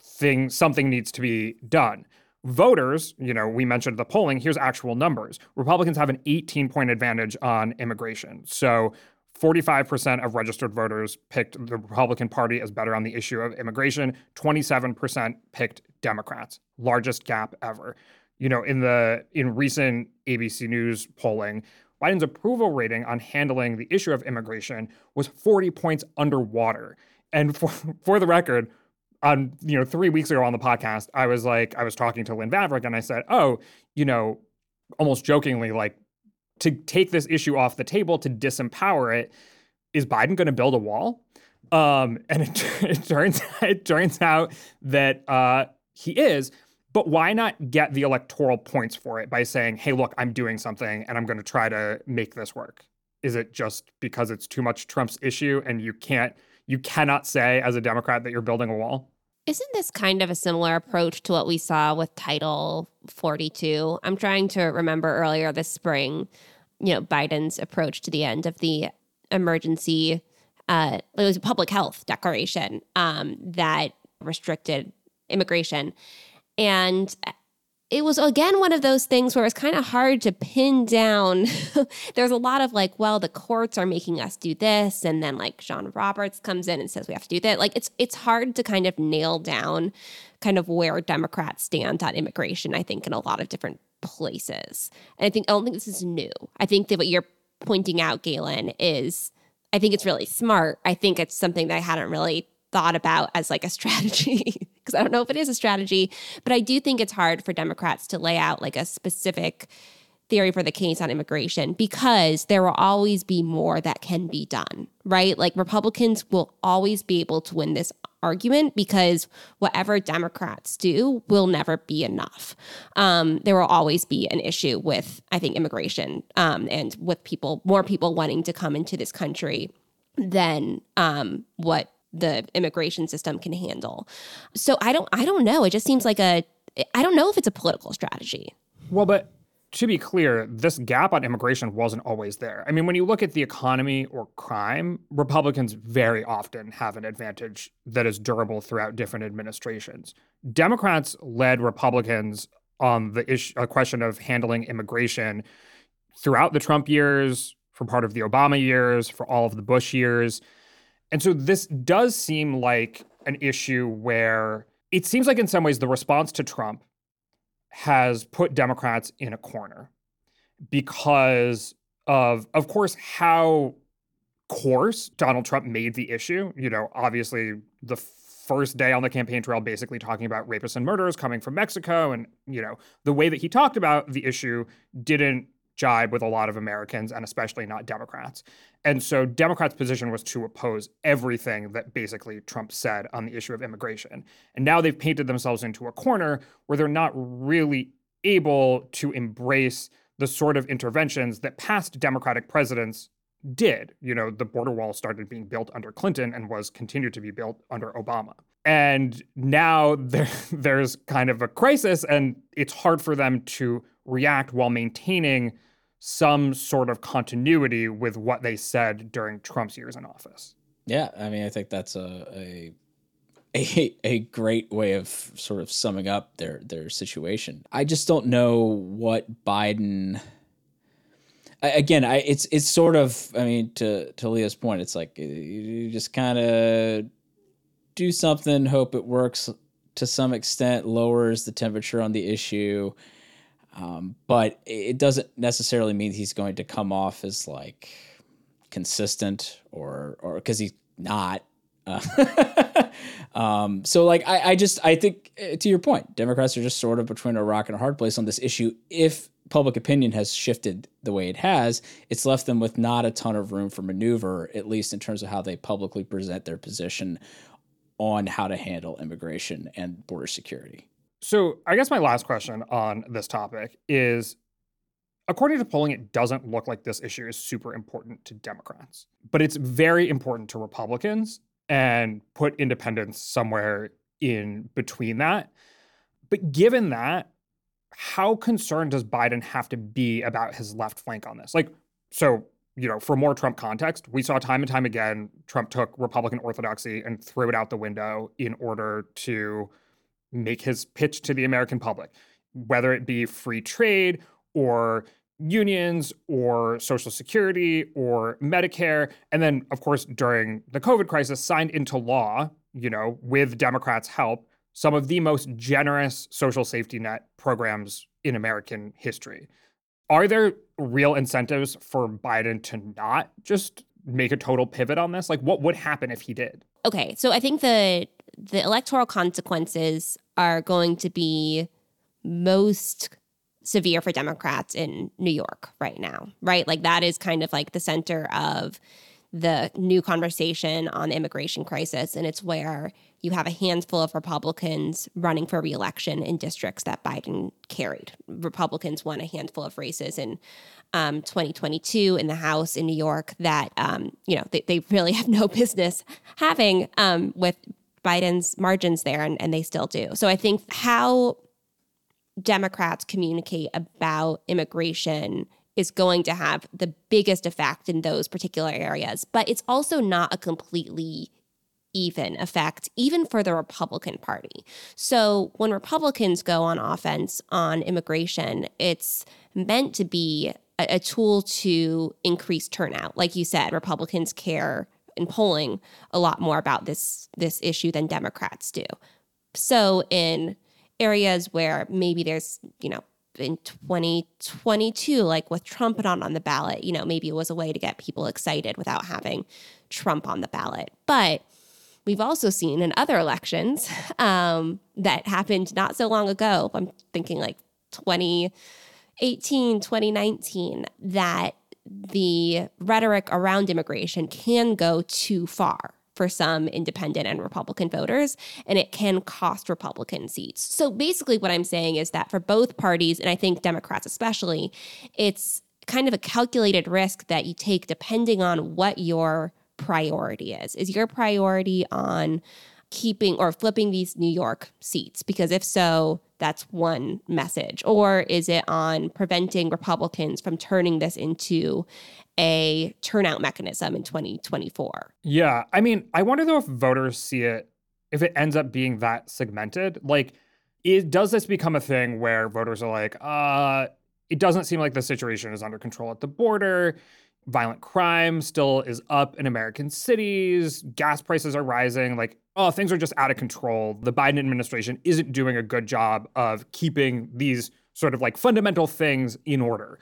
things, something needs to be done. Voters, you know, we mentioned the polling, here's actual numbers. Republicans have an eighteen point advantage on immigration. So forty-five percent of registered voters picked the Republican Party as better on the issue of immigration. twenty-seven percent picked Democrats. Largest gap ever. You know, in the in recent A B C News polling, Biden's approval rating on handling the issue of immigration was forty points underwater. And for for the record, on you know, three weeks ago on the podcast, I was like, I was talking to Lynn Vavrick and I said, oh, you know, almost jokingly, like, to take this issue off the table, to disempower it, is Biden going to build a wall? Um, and it, it turns it turns out that uh, he is. But why not get the electoral points for it by saying, hey, look, I'm doing something and I'm going to try to make this work? Is it just because it's too much Trump's issue and you can't, you cannot say as a Democrat that you're building a wall? Isn't this kind of a similar approach to what we saw with Title forty-two? I'm trying to remember earlier this spring, you know, Biden's approach to the end of the emergency, uh, it was a public health declaration um, that restricted immigration. And it was, again, one of those things where it's kind of hard to pin down. There's a lot of like, well, the courts are making us do this. And then like John Roberts comes in and says we have to do that. Like it's it's hard to kind of nail down kind of where Democrats stand on immigration, I think, in a lot of different places. And I think I don't think this is new. I think that what you're pointing out, Galen, is I think it's really smart. I think it's something that I hadn't really thought about as like a strategy. Because I don't know if it is a strategy, but I do think it's hard for Democrats to lay out like a specific theory for the case on immigration because there will always be more that can be done, right? Like Republicans will always be able to win this argument because whatever Democrats do will never be enough. Um, there will always be an issue with, I think, immigration um, and with people, more people wanting to come into this country than um, what the immigration system can handle. So I don't, I don't know. It just seems like a, I don't know if it's a political strategy. Well, but to be clear, this gap on immigration wasn't always there. I mean, when you look at the economy or crime, Republicans very often have an advantage that is durable throughout different administrations. Democrats led Republicans on the issue, a question of handling immigration throughout the Trump years, for part of the Obama years, for all of the Bush years. And so this does seem like an issue where it seems like in some ways the response to Trump has put Democrats in a corner because of, of course, how coarse Donald Trump made the issue. You know, obviously the first day on the campaign trail basically talking about rapists and murderers coming from Mexico and, you know, the way that he talked about the issue didn't jibe with a lot of Americans and especially not Democrats. And so Democrats' position was to oppose everything that basically Trump said on the issue of immigration. And now they've painted themselves into a corner where they're not really able to embrace the sort of interventions that past Democratic presidents did. You know, the border wall started being built under Clinton and was continued to be built under Obama. And now there, there's kind of a crisis, and it's hard for them to react while maintaining some sort of continuity with what they said during Trump's years in office. Yeah, I mean, I think that's a a a, a great way of sort of summing up their, their situation. I just don't know what Biden. I, again, I it's it's sort of I mean to to Leah's point, it's like you just kind of do something, hope it works to some extent, lowers the temperature on the issue. Um, but it doesn't necessarily mean he's going to come off as like consistent or or because he's not. Uh, um, so like I, I just I think uh, to your point, Democrats are just sort of between a rock and a hard place on this issue. If public opinion has shifted the way it has, it's left them with not a ton of room for maneuver, at least in terms of how they publicly present their position on how to handle immigration and border security. So I guess my last question on this topic is, according to polling, it doesn't look like this issue is super important to Democrats, but it's very important to Republicans and put independents somewhere in between that. But given that, how concerned does Biden have to be about his left flank on this? Like, so, you know, for more Trump context, we saw time and time again, Trump took Republican orthodoxy and threw it out the window in order to make his pitch to the American public, whether it be free trade or unions or Social Security or Medicare. And then, of course, during the COVID crisis, signed into law, you know, with Democrats' help, some of the most generous social safety net programs in American history. Are there real incentives for Biden to not just make a total pivot on this? Like, what would happen if he did? Okay, so I think the the electoral consequences are going to be most severe for Democrats in New York right now, right? Like that is kind of like the center of the new conversation on the immigration crisis. And it's where you have a handful of Republicans running for reelection in districts that Biden carried. Republicans won a handful of races in um, twenty twenty-two in the House in New York that, um, you know, they, they really have no business having um, with Biden's margins there, and, and they still do. So I think how Democrats communicate about immigration is going to have the biggest effect in those particular areas. But it's also not a completely even effect, even for the Republican Party. So when Republicans go on offense on immigration, it's meant to be a, a tool to increase turnout. Like you said, Republicans care in polling a lot more about this this issue than Democrats do. So in areas where maybe there's, you know, in twenty twenty-two, like with Trump not on the ballot, you know, maybe it was a way to get people excited without having Trump on the ballot. But we've also seen in other elections um, that happened not so long ago, I'm thinking like twenty eighteen, twenty nineteen, that the rhetoric around immigration can go too far, for some independent and Republican voters, and it can cost Republican seats. So basically what I'm saying is that for both parties, and I think Democrats especially, it's kind of a calculated risk that you take depending on what your priority is. Is your priority on keeping or flipping these New York seats? Because if so, that's one message. Or is it on preventing Republicans from turning this into a turnout mechanism in twenty twenty-four? Yeah. I mean, I wonder, though, if voters see it, if it ends up being that segmented. Like, it, does this become a thing where voters are like, uh, it doesn't seem like the situation is under control at the border. Violent crime still is up in American cities. Gas prices are rising. Like, oh, things are just out of control. The Biden administration isn't doing a good job of keeping these sort of like fundamental things in order.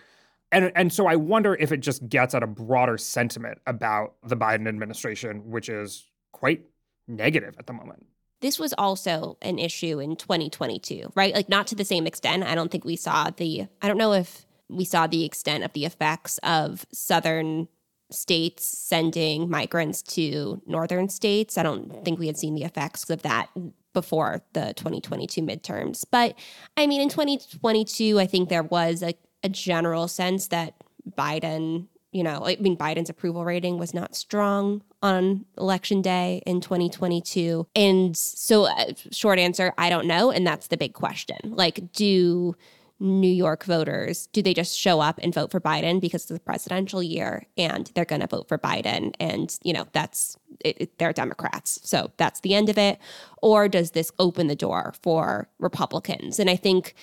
And and so I wonder if it just gets at a broader sentiment about the Biden administration, which is quite negative at the moment. This was also an issue in twenty twenty-two, right? Like, not to the same extent. I don't think we saw the, I don't know if we saw the extent of the effects of Southern states sending migrants to Northern states. I don't think we had seen the effects of that before the twenty twenty-two midterms. But I mean, in twenty twenty-two, I think there was a, a general sense that Biden, you know, I mean, Biden's approval rating was not strong on Election Day in twenty twenty-two. And so uh, short answer, I don't know. And that's the big question. Like, do New York voters, do they just show up and vote for Biden because it's the presidential year and they're going to vote for Biden? And, you know, that's it, it, they're Democrats. So that's the end of it. Or does this open the door for Republicans? And I think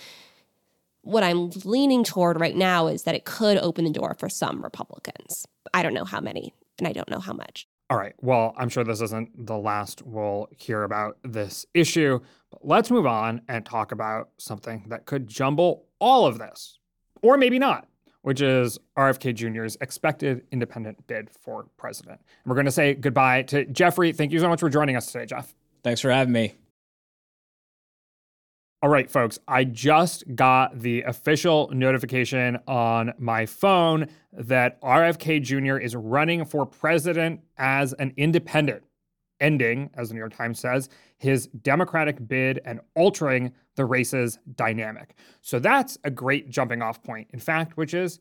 what I'm leaning toward right now is that it could open the door for some Republicans. I don't know how many, and I don't know how much. All right. Well, I'm sure this isn't the last we'll hear about this issue. But let's move on and talk about something that could jumble all of this, or maybe not, which is R F K Junior's expected independent bid for president. And we're going to say goodbye to Jeffrey. Thank you so much for joining us today, Jeff. Thanks for having me. All right, folks, I just got the official notification on my phone that R F K Junior is running for president as an independent, ending, as the New York Times says, his Democratic bid and altering the race's dynamic. So that's a great jumping off point, in fact, which is,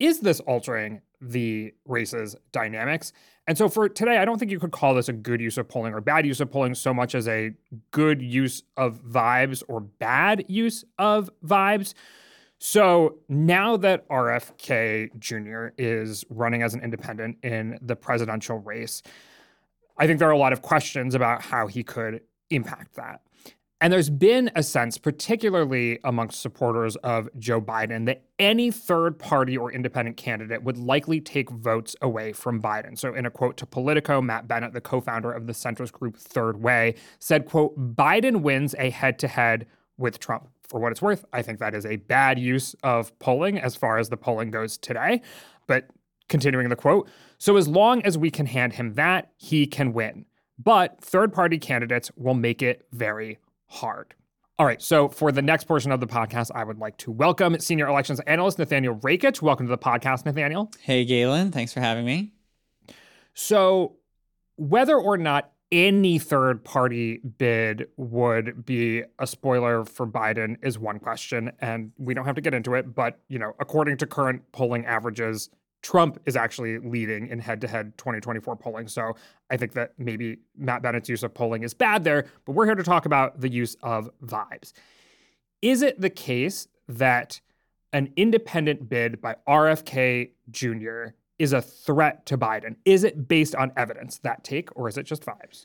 is this altering the race's dynamics? And so for today, I don't think you could call this a good use of polling or bad use of polling so much as a good use of vibes or bad use of vibes. So now that R F K Junior is running as an independent in the presidential race, I think there are a lot of questions about how he could impact that. And there's been a sense, particularly amongst supporters of Joe Biden, that any third party or independent candidate would likely take votes away from Biden. So in a quote to Politico, Matt Bennett, the co-founder of the centrist group Third Way, said, quote, Biden wins a head-to-head with Trump. For what it's worth, I think that is a bad use of polling as far as the polling goes today. But continuing the quote, so as long as we can hand him that, he can win. But third party candidates will make it very hard. All right, so for the next portion of the podcast, I would like to welcome senior elections analyst Nathaniel Rakich. Welcome to the podcast, Nathaniel. Hey, Galen. Thanks for having me. So whether or not any third-party bid would be a spoiler for Biden is one question, and we don't have to get into it, but, you know, according to current polling averages, Trump is actually leading in head-to-head twenty twenty-four polling. So I think that maybe Matt Bennett's use of polling is bad there, but we're here to talk about the use of vibes. Is it the case that an independent bid by R F K Junior is a threat to Biden? Is it based on evidence, that take, or is it just vibes?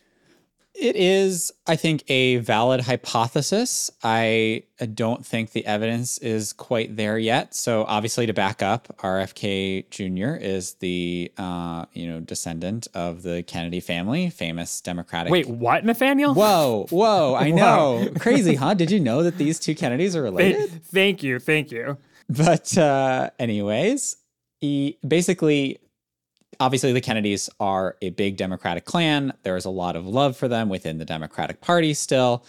It is, I think, a valid hypothesis. I don't think the evidence is quite there yet. So obviously, to back up, R F K Junior is the, uh, you know, descendant of the Kennedy family, famous Democratic. Wait, what, Nathaniel? Whoa, whoa, I know. Crazy, huh? Did you know that these two Kennedys are related? Th- thank you, thank you. But uh, anyways, he basically... Obviously, the Kennedys are a big Democratic clan. There is a lot of love for them within the Democratic Party still.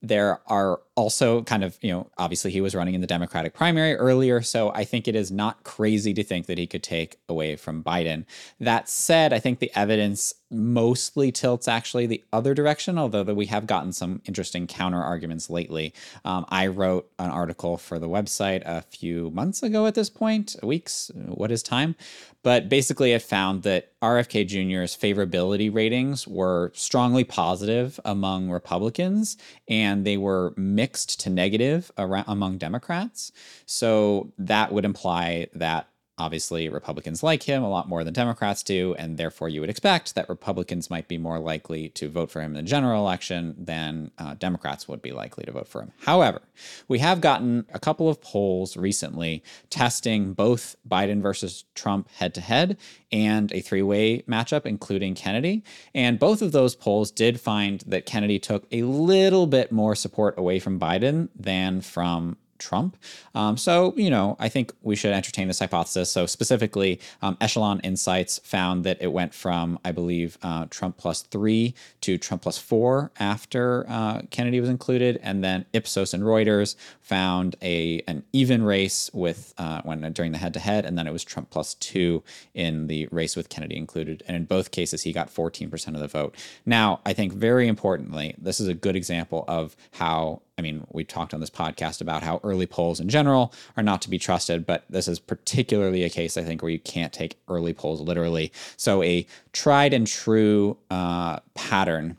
There are also kind of, you know, obviously he was running in the Democratic primary earlier, so I think it is not crazy to think that he could take away from Biden. That said, I think the evidence mostly tilts actually the other direction, although that we have gotten some interesting counter arguments lately. Um, I wrote an article for the website a few months ago at this point, weeks, what is time? But basically it found that R F K Junior's favorability ratings were strongly positive among Republicans, and they were mixed to negative around, among Democrats. So that would imply that obviously, Republicans like him a lot more than Democrats do, and therefore you would expect that Republicans might be more likely to vote for him in the general election than uh, Democrats would be likely to vote for him. However, we have gotten a couple of polls recently testing both Biden versus Trump head-to-head and a three-way matchup, including Kennedy. And both of those polls did find that Kennedy took a little bit more support away from Biden than from Trump. Um, so, you know, I think we should entertain this hypothesis. So specifically, um, Echelon Insights found that it went from, I believe, uh, Trump plus three to Trump plus four after uh, Kennedy was included. And then Ipsos and Reuters found a an even race with uh, when uh, during the head-to-head, and then it was Trump plus two in the race with Kennedy included. And in both cases, he got fourteen percent of the vote. Now, I think very importantly, this is a good example of how, I mean, we talked on this podcast about how early polls in general are not to be trusted, but this is particularly a case, I think, where you can't take early polls literally. So a tried and true uh, pattern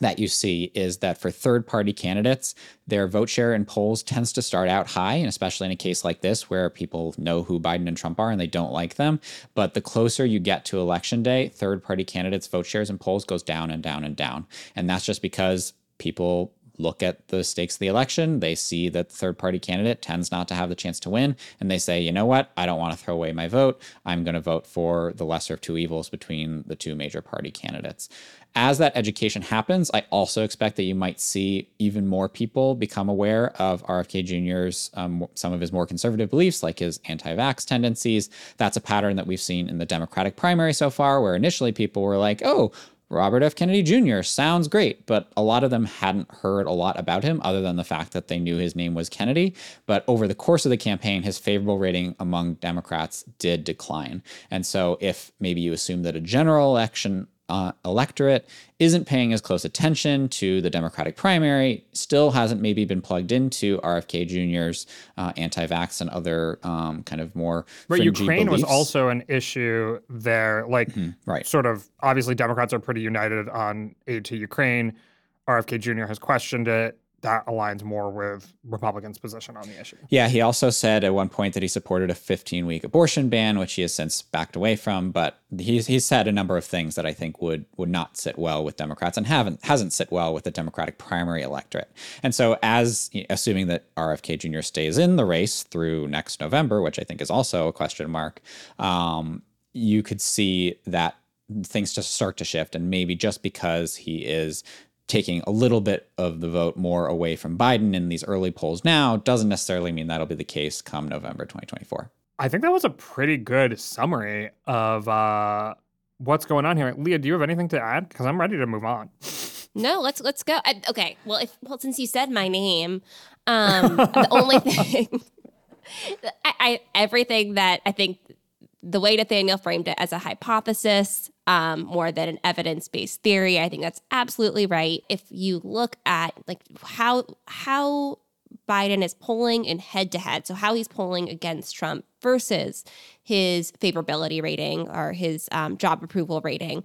that you see is that for third-party candidates, their vote share in polls tends to start out high, and especially in a case like this where people know who Biden and Trump are and they don't like them. But the closer you get to election day, third-party candidates' vote shares in polls goes down and down and down. And that's just because people look at the stakes of the election. They see that the third-party candidate tends not to have the chance to win, and they say, you know what? I don't want to throw away my vote. I'm going to vote for the lesser of two evils between the two major party candidates. As that education happens, I also expect that you might see even more people become aware of R F K Junior's, um, some of his more conservative beliefs, like his anti-vax tendencies. That's a pattern that we've seen in the Democratic primary so far, where initially people were like, oh, Robert F. Kennedy Junior sounds great, but a lot of them hadn't heard a lot about him other than the fact that they knew his name was Kennedy. But over the course of the campaign, his favorable rating among Democrats did decline. And so if maybe you assume that a general election uh, electorate isn't paying as close attention to the Democratic primary, still hasn't maybe been plugged into R F K Junior's uh, anti-vax and other um, kind of more fringy beliefs. But Ukraine was also an issue there. Like, mm-hmm, right. Sort of, obviously, Democrats are pretty united on aid to Ukraine. R F K Junior has questioned it. That aligns more with Republicans' position on the issue. Yeah, he also said at one point that he supported a fifteen-week abortion ban, which he has since backed away from. But he's he's said a number of things that I think would would not sit well with Democrats and haven't hasn't sit well with the Democratic primary electorate. And so, as assuming that R F K Junior stays in the race through next November, which I think is also a question mark, um, you could see that things just start to shift, and maybe just because he is taking a little bit of the vote more away from Biden in these early polls now doesn't necessarily mean that'll be the case come November twenty twenty-four. I think that was a pretty good summary of uh, what's going on here. Leah, do you have anything to add? Because I'm ready to move on. No, let's let's go. I, okay, well, if well, since you said my name, um, the only thing, I, I everything that I think the way Nathaniel framed it as a hypothesis, Um, more than an evidence-based theory. I think that's absolutely right. If you look at like how how Biden is polling in head-to-head, so how he's polling against Trump versus his favorability rating or his um, job approval rating,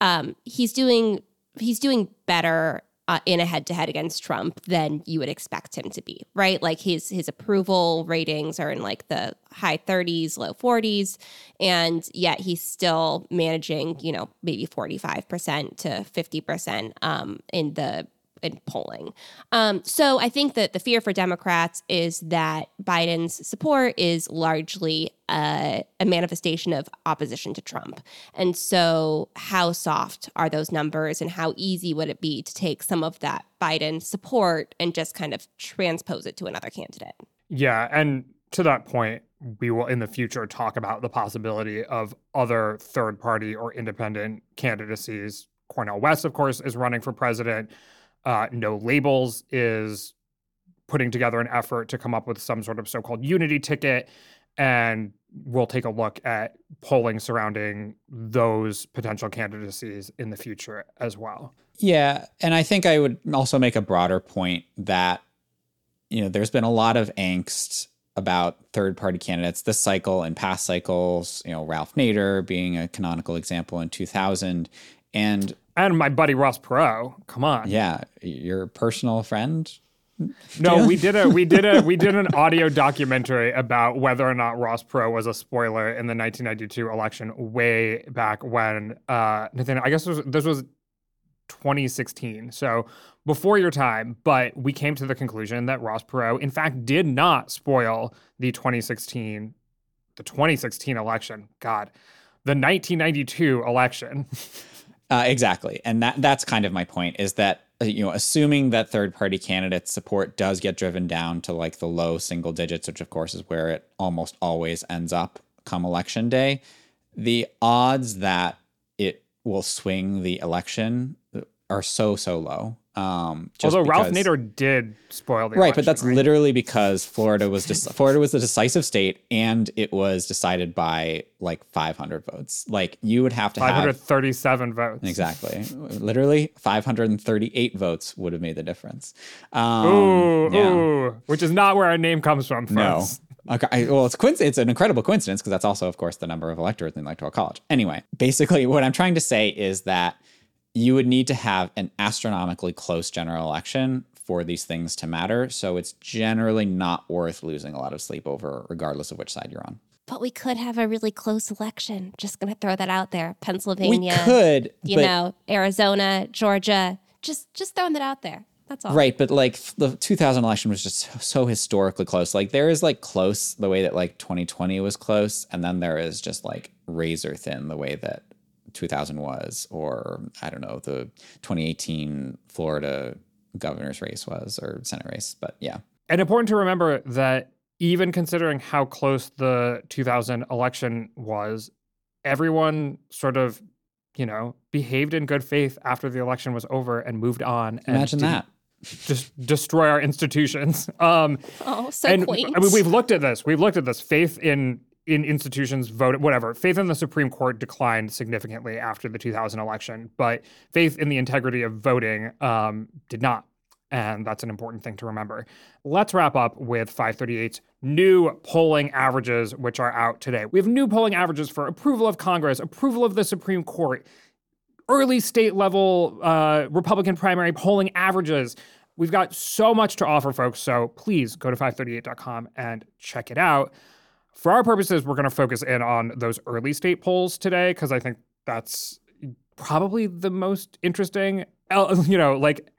um, he's doing he's doing better uh, in a head-to-head against Trump than you would expect him to be, right? Like his his approval ratings are in like the high thirties, low forties, and yet he's still managing, you know, maybe forty-five percent to fifty percent um, in the in polling. Um, so I think that the fear for Democrats is that Biden's support is largely a, a manifestation of opposition to Trump. And so how soft are those numbers and how easy would it be to take some of that Biden support and just kind of transpose it to another candidate? Yeah. And to that point, we will in the future talk about the possibility of other third party or independent candidacies. Cornel West, of course, is running for president. Uh, No Labels is putting together an effort to come up with some sort of so-called unity ticket. And we'll take a look at polling surrounding those potential candidacies in the future as well. Yeah. And I think I would also make a broader point that, you know, there's been a lot of angst about third-party candidates this cycle and past cycles, you know, Ralph Nader being a canonical example in two thousand. And and my buddy Ross Perot, come on. Yeah, your personal friend. No, we did a we did a we did an audio documentary about whether or not Ross Perot was a spoiler in the nineteen ninety-two election way back when. Uh, Nathaniel, I guess this was, this was twenty sixteen, so before your time, but we came to the conclusion that Ross Perot, in fact, did not spoil the twenty sixteen, the twenty sixteen election. God, the nineteen ninety-two election. Uh, exactly, and that that's kind of my point, is that, you know, assuming that third-party candidate support does get driven down to like the low single digits, which of course is where it almost always ends up come election day, the odds that it will swing the election are so, so low. Um, just Although because, Ralph Nader did spoil the right, election. Right, but that's right? literally because Florida was just, Florida was the decisive state, and it was decided by like five hundred votes. Like you would have to five hundred thirty-seven have five hundred thirty-seven votes. Exactly. Literally five hundred thirty-eight votes would have made the difference. Um, ooh, yeah. ooh, which is not where our name comes from. Friends. No. Okay. Well, it's coinc- It's an incredible coincidence, because that's also, of course, the number of electors in the Electoral College. Anyway, basically what I'm trying to say is that you would need to have an astronomically close general election for these things to matter. So it's generally not worth losing a lot of sleep over, regardless of which side you're on. But we could have a really close election. Just going to throw that out there. Pennsylvania. We could. You know, Arizona, Georgia. Just just throwing that out there. That's all. Right. But like the two thousand election was just so historically close. Like there is like close the way that like twenty twenty was close. And then there is just like razor thin the way that two thousand was, or I don't know, the twenty eighteen Florida governor's race was, or Senate race, but yeah. And important to remember that even considering how close the two thousand election was, everyone sort of, you know, behaved in good faith after the election was over and moved on. Imagine and that. Just destroy our institutions. Um, oh, so and, quaint. I mean, we've looked at this. We've looked at this. Faith in in institutions, voted, whatever. Faith in the Supreme Court declined significantly after the two thousand election, but faith in the integrity of voting um, did not. And that's an important thing to remember. Let's wrap up with five thirty-eight's new polling averages, which are out today. We have new polling averages for approval of Congress, approval of the Supreme Court, early state level uh, Republican primary polling averages. We've got so much to offer, folks. So please go to five thirty-eight dot com and check it out. For our purposes, we're going to focus in on those early state polls today, because I think that's probably the most interesting. You know, like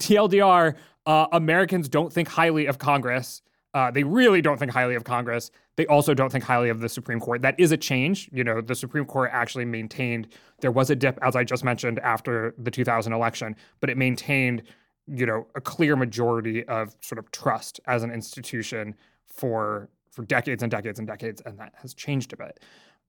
T L D R, uh, Americans don't think highly of Congress. Uh, they really don't think highly of Congress. They also don't think highly of the Supreme Court. That is a change. You know, the Supreme Court actually maintained, there was a dip, as I just mentioned, after the two thousand election, but it maintained, you know, a clear majority of sort of trust as an institution for for decades and decades and decades, and that has changed a bit.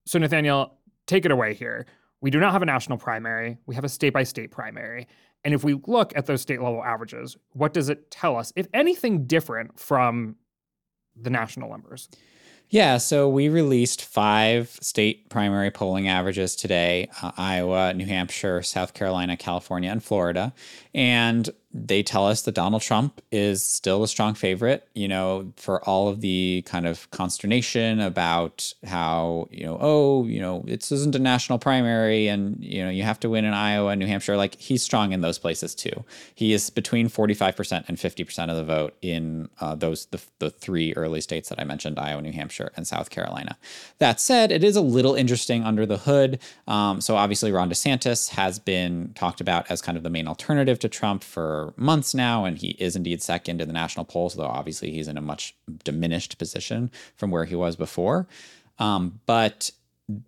So, Nathaniel, take it away here. We do not have a national primary. We have a state-by-state primary. And if we look at those state-level averages, what does it tell us, if anything different from the national numbers? Yeah, so we released five state primary polling averages today, uh, Iowa, New Hampshire, South Carolina, California, and Florida. And they tell us that Donald Trump is still a strong favorite, you know, for all of the kind of consternation about how, you know, oh, you know, it isn't a national primary and, you know, you have to win in Iowa and New Hampshire. Like, he's strong in those places, too. He is between forty-five percent and fifty percent of the vote in uh, those the, the three early states that I mentioned, Iowa, New Hampshire, and South Carolina. That said, it is a little interesting under the hood. Um, so obviously, Ron DeSantis has been talked about as kind of the main alternative to Trump for months now, and he is indeed second in the national polls, though obviously he's in a much diminished position from where he was before. Um, but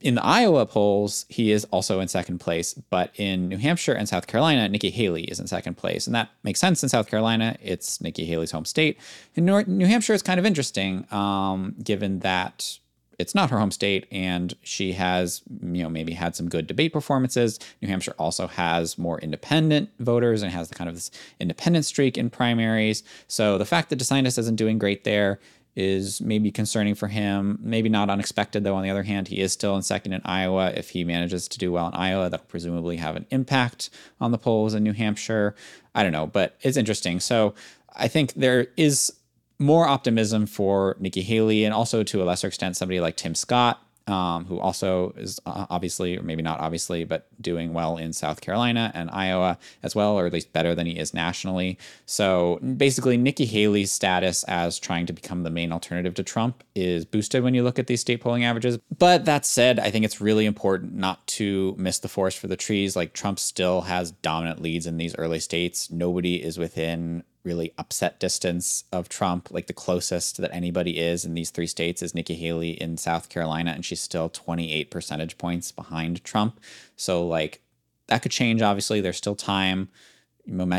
in the Iowa polls, he is also in second place, but in New Hampshire and South Carolina, Nikki Haley is in second place. And that makes sense. In South Carolina, it's Nikki Haley's home state. In New Hampshire, it's kind of interesting, um, given that it's not her home state, and she has, you know, maybe had some good debate performances. New Hampshire also has more independent voters and has the kind of this independent streak in primaries. So the fact that DeSantis isn't doing great there is maybe concerning for him, maybe not unexpected, though. On the other hand, he is still in second in Iowa. If he manages to do well in Iowa, that'll presumably have an impact on the polls in New Hampshire. I don't know, but it's interesting. So I think there is more optimism for Nikki Haley, and also to a lesser extent, somebody like Tim Scott, um, who also is obviously, or maybe not obviously, but doing well in South Carolina and Iowa as well, or at least better than he is nationally. So basically, Nikki Haley's status as trying to become the main alternative to Trump is boosted when you look at these state polling averages. But that said, I think it's really important not to miss the forest for the trees. Like, Trump still has dominant leads in these early states. Nobody is within really upset distance of Trump. Like, the closest that anybody is in these three states is Nikki Haley in South Carolina, and she's still twenty-eight percentage points behind Trump. So like, that could change. Obviously, there's still time.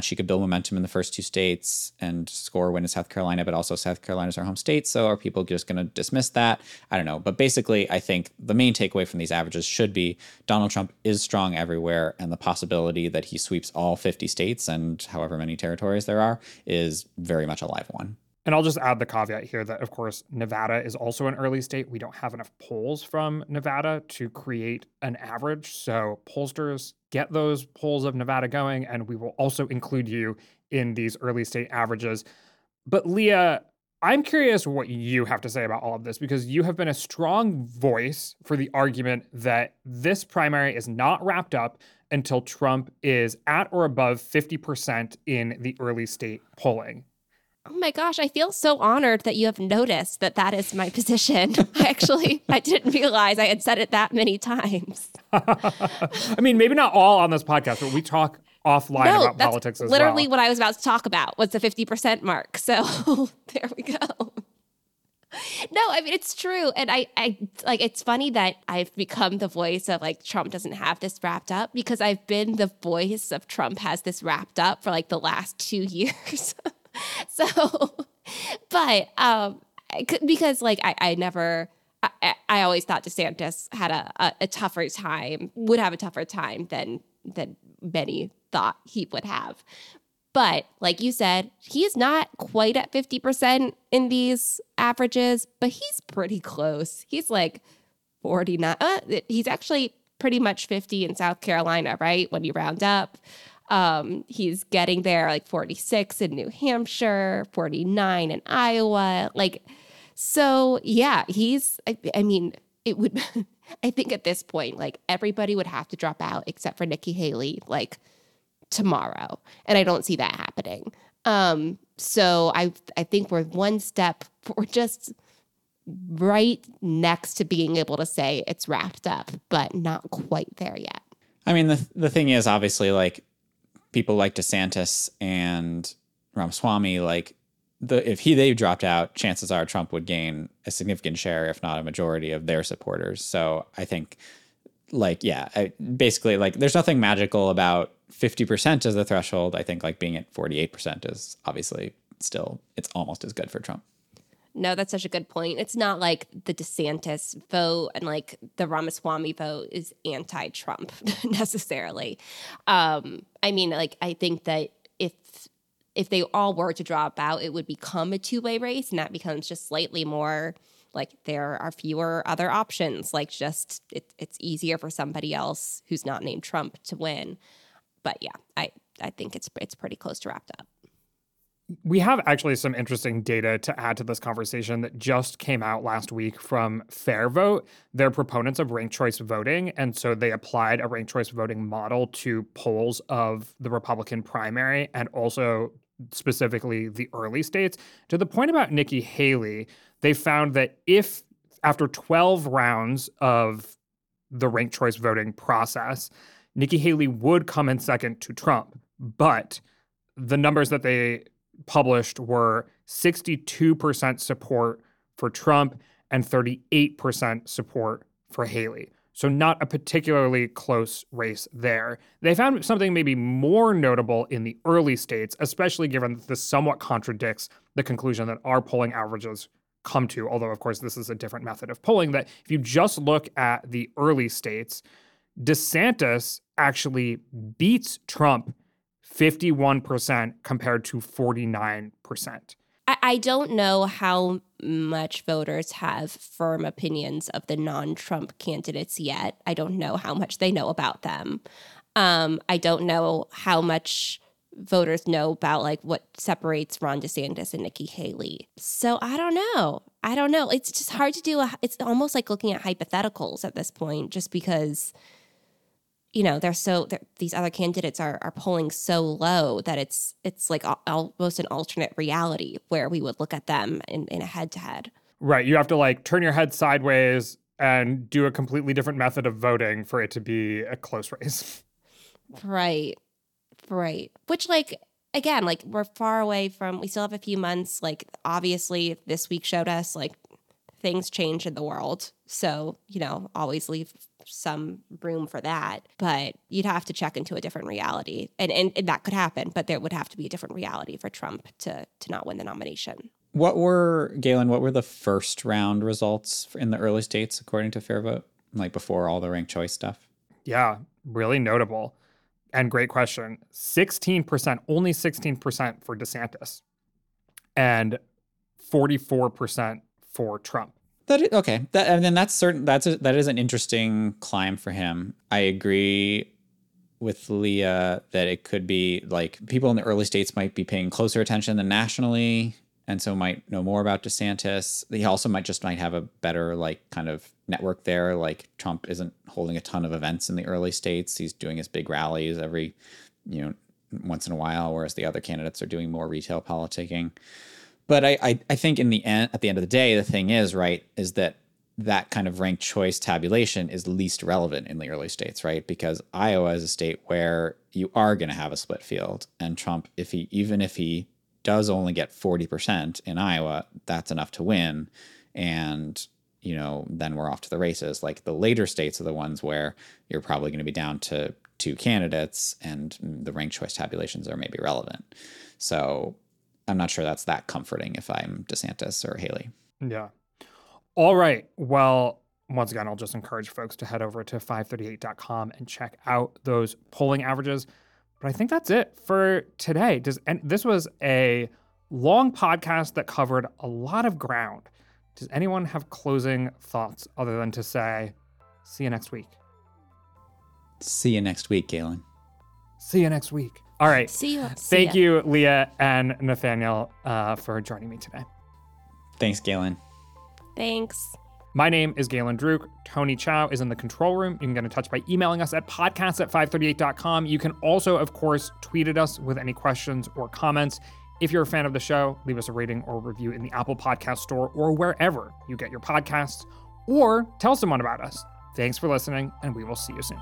She could build momentum in the first two states and score a win in South Carolina, but also South Carolina's our home state. So are people just going to dismiss that? I don't know. But basically, I think the main takeaway from these averages should be Donald Trump is strong everywhere, and the possibility that he sweeps all fifty states and however many territories there are is very much a live one. And I'll just add the caveat here that, of course, Nevada is also an early state. We don't have enough polls from Nevada to create an average. So pollsters, get those polls of Nevada going, and we will also include you in these early state averages. But Leah, I'm curious what you have to say about all of this, because you have been a strong voice for the argument that this primary is not wrapped up until Trump is at or above fifty percent in the early state polling. Oh my gosh, I feel so honored that you have noticed that that is my position. I actually, I didn't realize I had said it that many times. I mean, maybe not all on this podcast, but we talk offline no, about that's politics as literally well. Literally what I was about to talk about was the fifty percent mark. So there we go. No, I mean, it's true. And I, I like, it's funny that I've become the voice of like, Trump doesn't have this wrapped up, because I've been the voice of Trump has this wrapped up for like the last two years. So, but um, because like I, I never, I, I always thought DeSantis had a, a, a tougher time, would have a tougher time than than many thought he would have. But like you said, he's not quite at fifty percent in these averages, but he's pretty close. He's like forty-nine. Uh, he's actually pretty much fifty in South Carolina, right? When you round up. Um, he's getting there, like forty-six in New Hampshire, forty-nine in Iowa. Like, so yeah, he's, I, I mean, it would, I think at this point, like everybody would have to drop out except for Nikki Haley, like tomorrow. And I don't see that happening. Um, so I, I think we're one step, we're just right next to being able to say it's wrapped up, but not quite there yet. I mean, the the thing is obviously like, people like DeSantis and Ramaswamy, like the if he they dropped out, chances are Trump would gain a significant share, if not a majority, of their supporters. So I think, like, yeah, I, basically, like, there's nothing magical about fifty percent as the threshold. I think, like, being at forty-eight percent is obviously still, it's almost as good for Trump. No, that's such a good point. It's not like the DeSantis vote and like the Ramaswamy vote is anti-Trump necessarily. Um, I mean, like, I think that if if they all were to drop out, it would become a two-way race, and that becomes just slightly more like there are fewer other options. Like, just it, it's easier for somebody else who's not named Trump to win. But yeah, I, I think it's it's pretty close to wrapped up. We have actually some interesting data to add to this conversation that just came out last week from FairVote. They're proponents of ranked choice voting, and so they applied a ranked choice voting model to polls of the Republican primary and also specifically the early states. To the point about Nikki Haley, they found that if after twelve rounds of the ranked choice voting process, Nikki Haley would come in second to Trump, but the numbers that they published were sixty-two percent support for Trump and thirty-eight percent support for Haley. So not a particularly close race there. They found something maybe more notable in the early states, especially given that this somewhat contradicts the conclusion that our polling averages come to, although, of course, this is a different method of polling, that if you just look at the early states, DeSantis actually beats Trump fifty-one percent compared to forty-nine percent. I, I don't know how much voters have firm opinions of the non-Trump candidates yet. I don't know how much they know about them. Um, I don't know how much voters know about, like, what separates Ron DeSantis and Nikki Haley. So I don't know. I don't know. It's just hard to do. A, it's almost like looking at hypotheticals at this point, just because, you know, they're so they're, these other candidates are are polling so low that it's it's like al- almost an alternate reality where we would look at them in, in a head-to-head. Right. You have to, like, turn your head sideways and do a completely different method of voting for it to be a close race. Right. Right. Which, like, again, like, we're far away from, we still have a few months. Like, obviously, this week showed us, like, things change in the world. So, you know, always leave some room for that. But you'd have to check into a different reality. And, and, and that could happen, but there would have to be a different reality for Trump to to not win the nomination. What were, Galen, what were the first round results in the early states, according to FairVote? Like, before all the ranked choice stuff? Yeah, really notable. And great question. sixteen percent, only sixteen percent for DeSantis and forty-four percent for Trump. That is, okay. That, and then that's certain, that's a, that is an interesting climb for him. I agree with Leah that it could be like people in the early states might be paying closer attention than nationally, and so might know more about DeSantis. He also might just might have a better, like, kind of network there. Like, Trump isn't holding a ton of events in the early states. He's doing his big rallies every, you know, once in a while, whereas the other candidates are doing more retail politicking. But I, I, I think in the end, at the end of the day, the thing is, right, is that that kind of ranked choice tabulation is least relevant in the early states, right? Because Iowa is a state where you are going to have a split field, and Trump, if he, even if he does only get forty percent in Iowa, that's enough to win. And, you know, then we're off to the races. Like, the later states are the ones where you're probably going to be down to two candidates and the ranked choice tabulations are maybe relevant. So I'm not sure that's that comforting if I'm DeSantis or Haley. Yeah. All right. Well, once again, I'll just encourage folks to head over to five thirty-eight dot com and check out those polling averages. But I think that's it for today. Does, and this was a long podcast that covered a lot of ground. Does anyone have closing thoughts other than to say, see you next week? See you next week, Galen. See you next week. All right. See you. See Thank ya. you, Leah and Nathaniel, uh, for joining me today. Thanks, Galen. Thanks. My name is Galen Druke. Tony Chow is in the control room. You can get in touch by emailing us at podcast at five thirty-eight dot com. You can also, of course, tweet at us with any questions or comments. If you're a fan of the show, leave us a rating or review in the Apple Podcast Store or wherever you get your podcasts, or tell someone about us. Thanks for listening, and we will see you soon.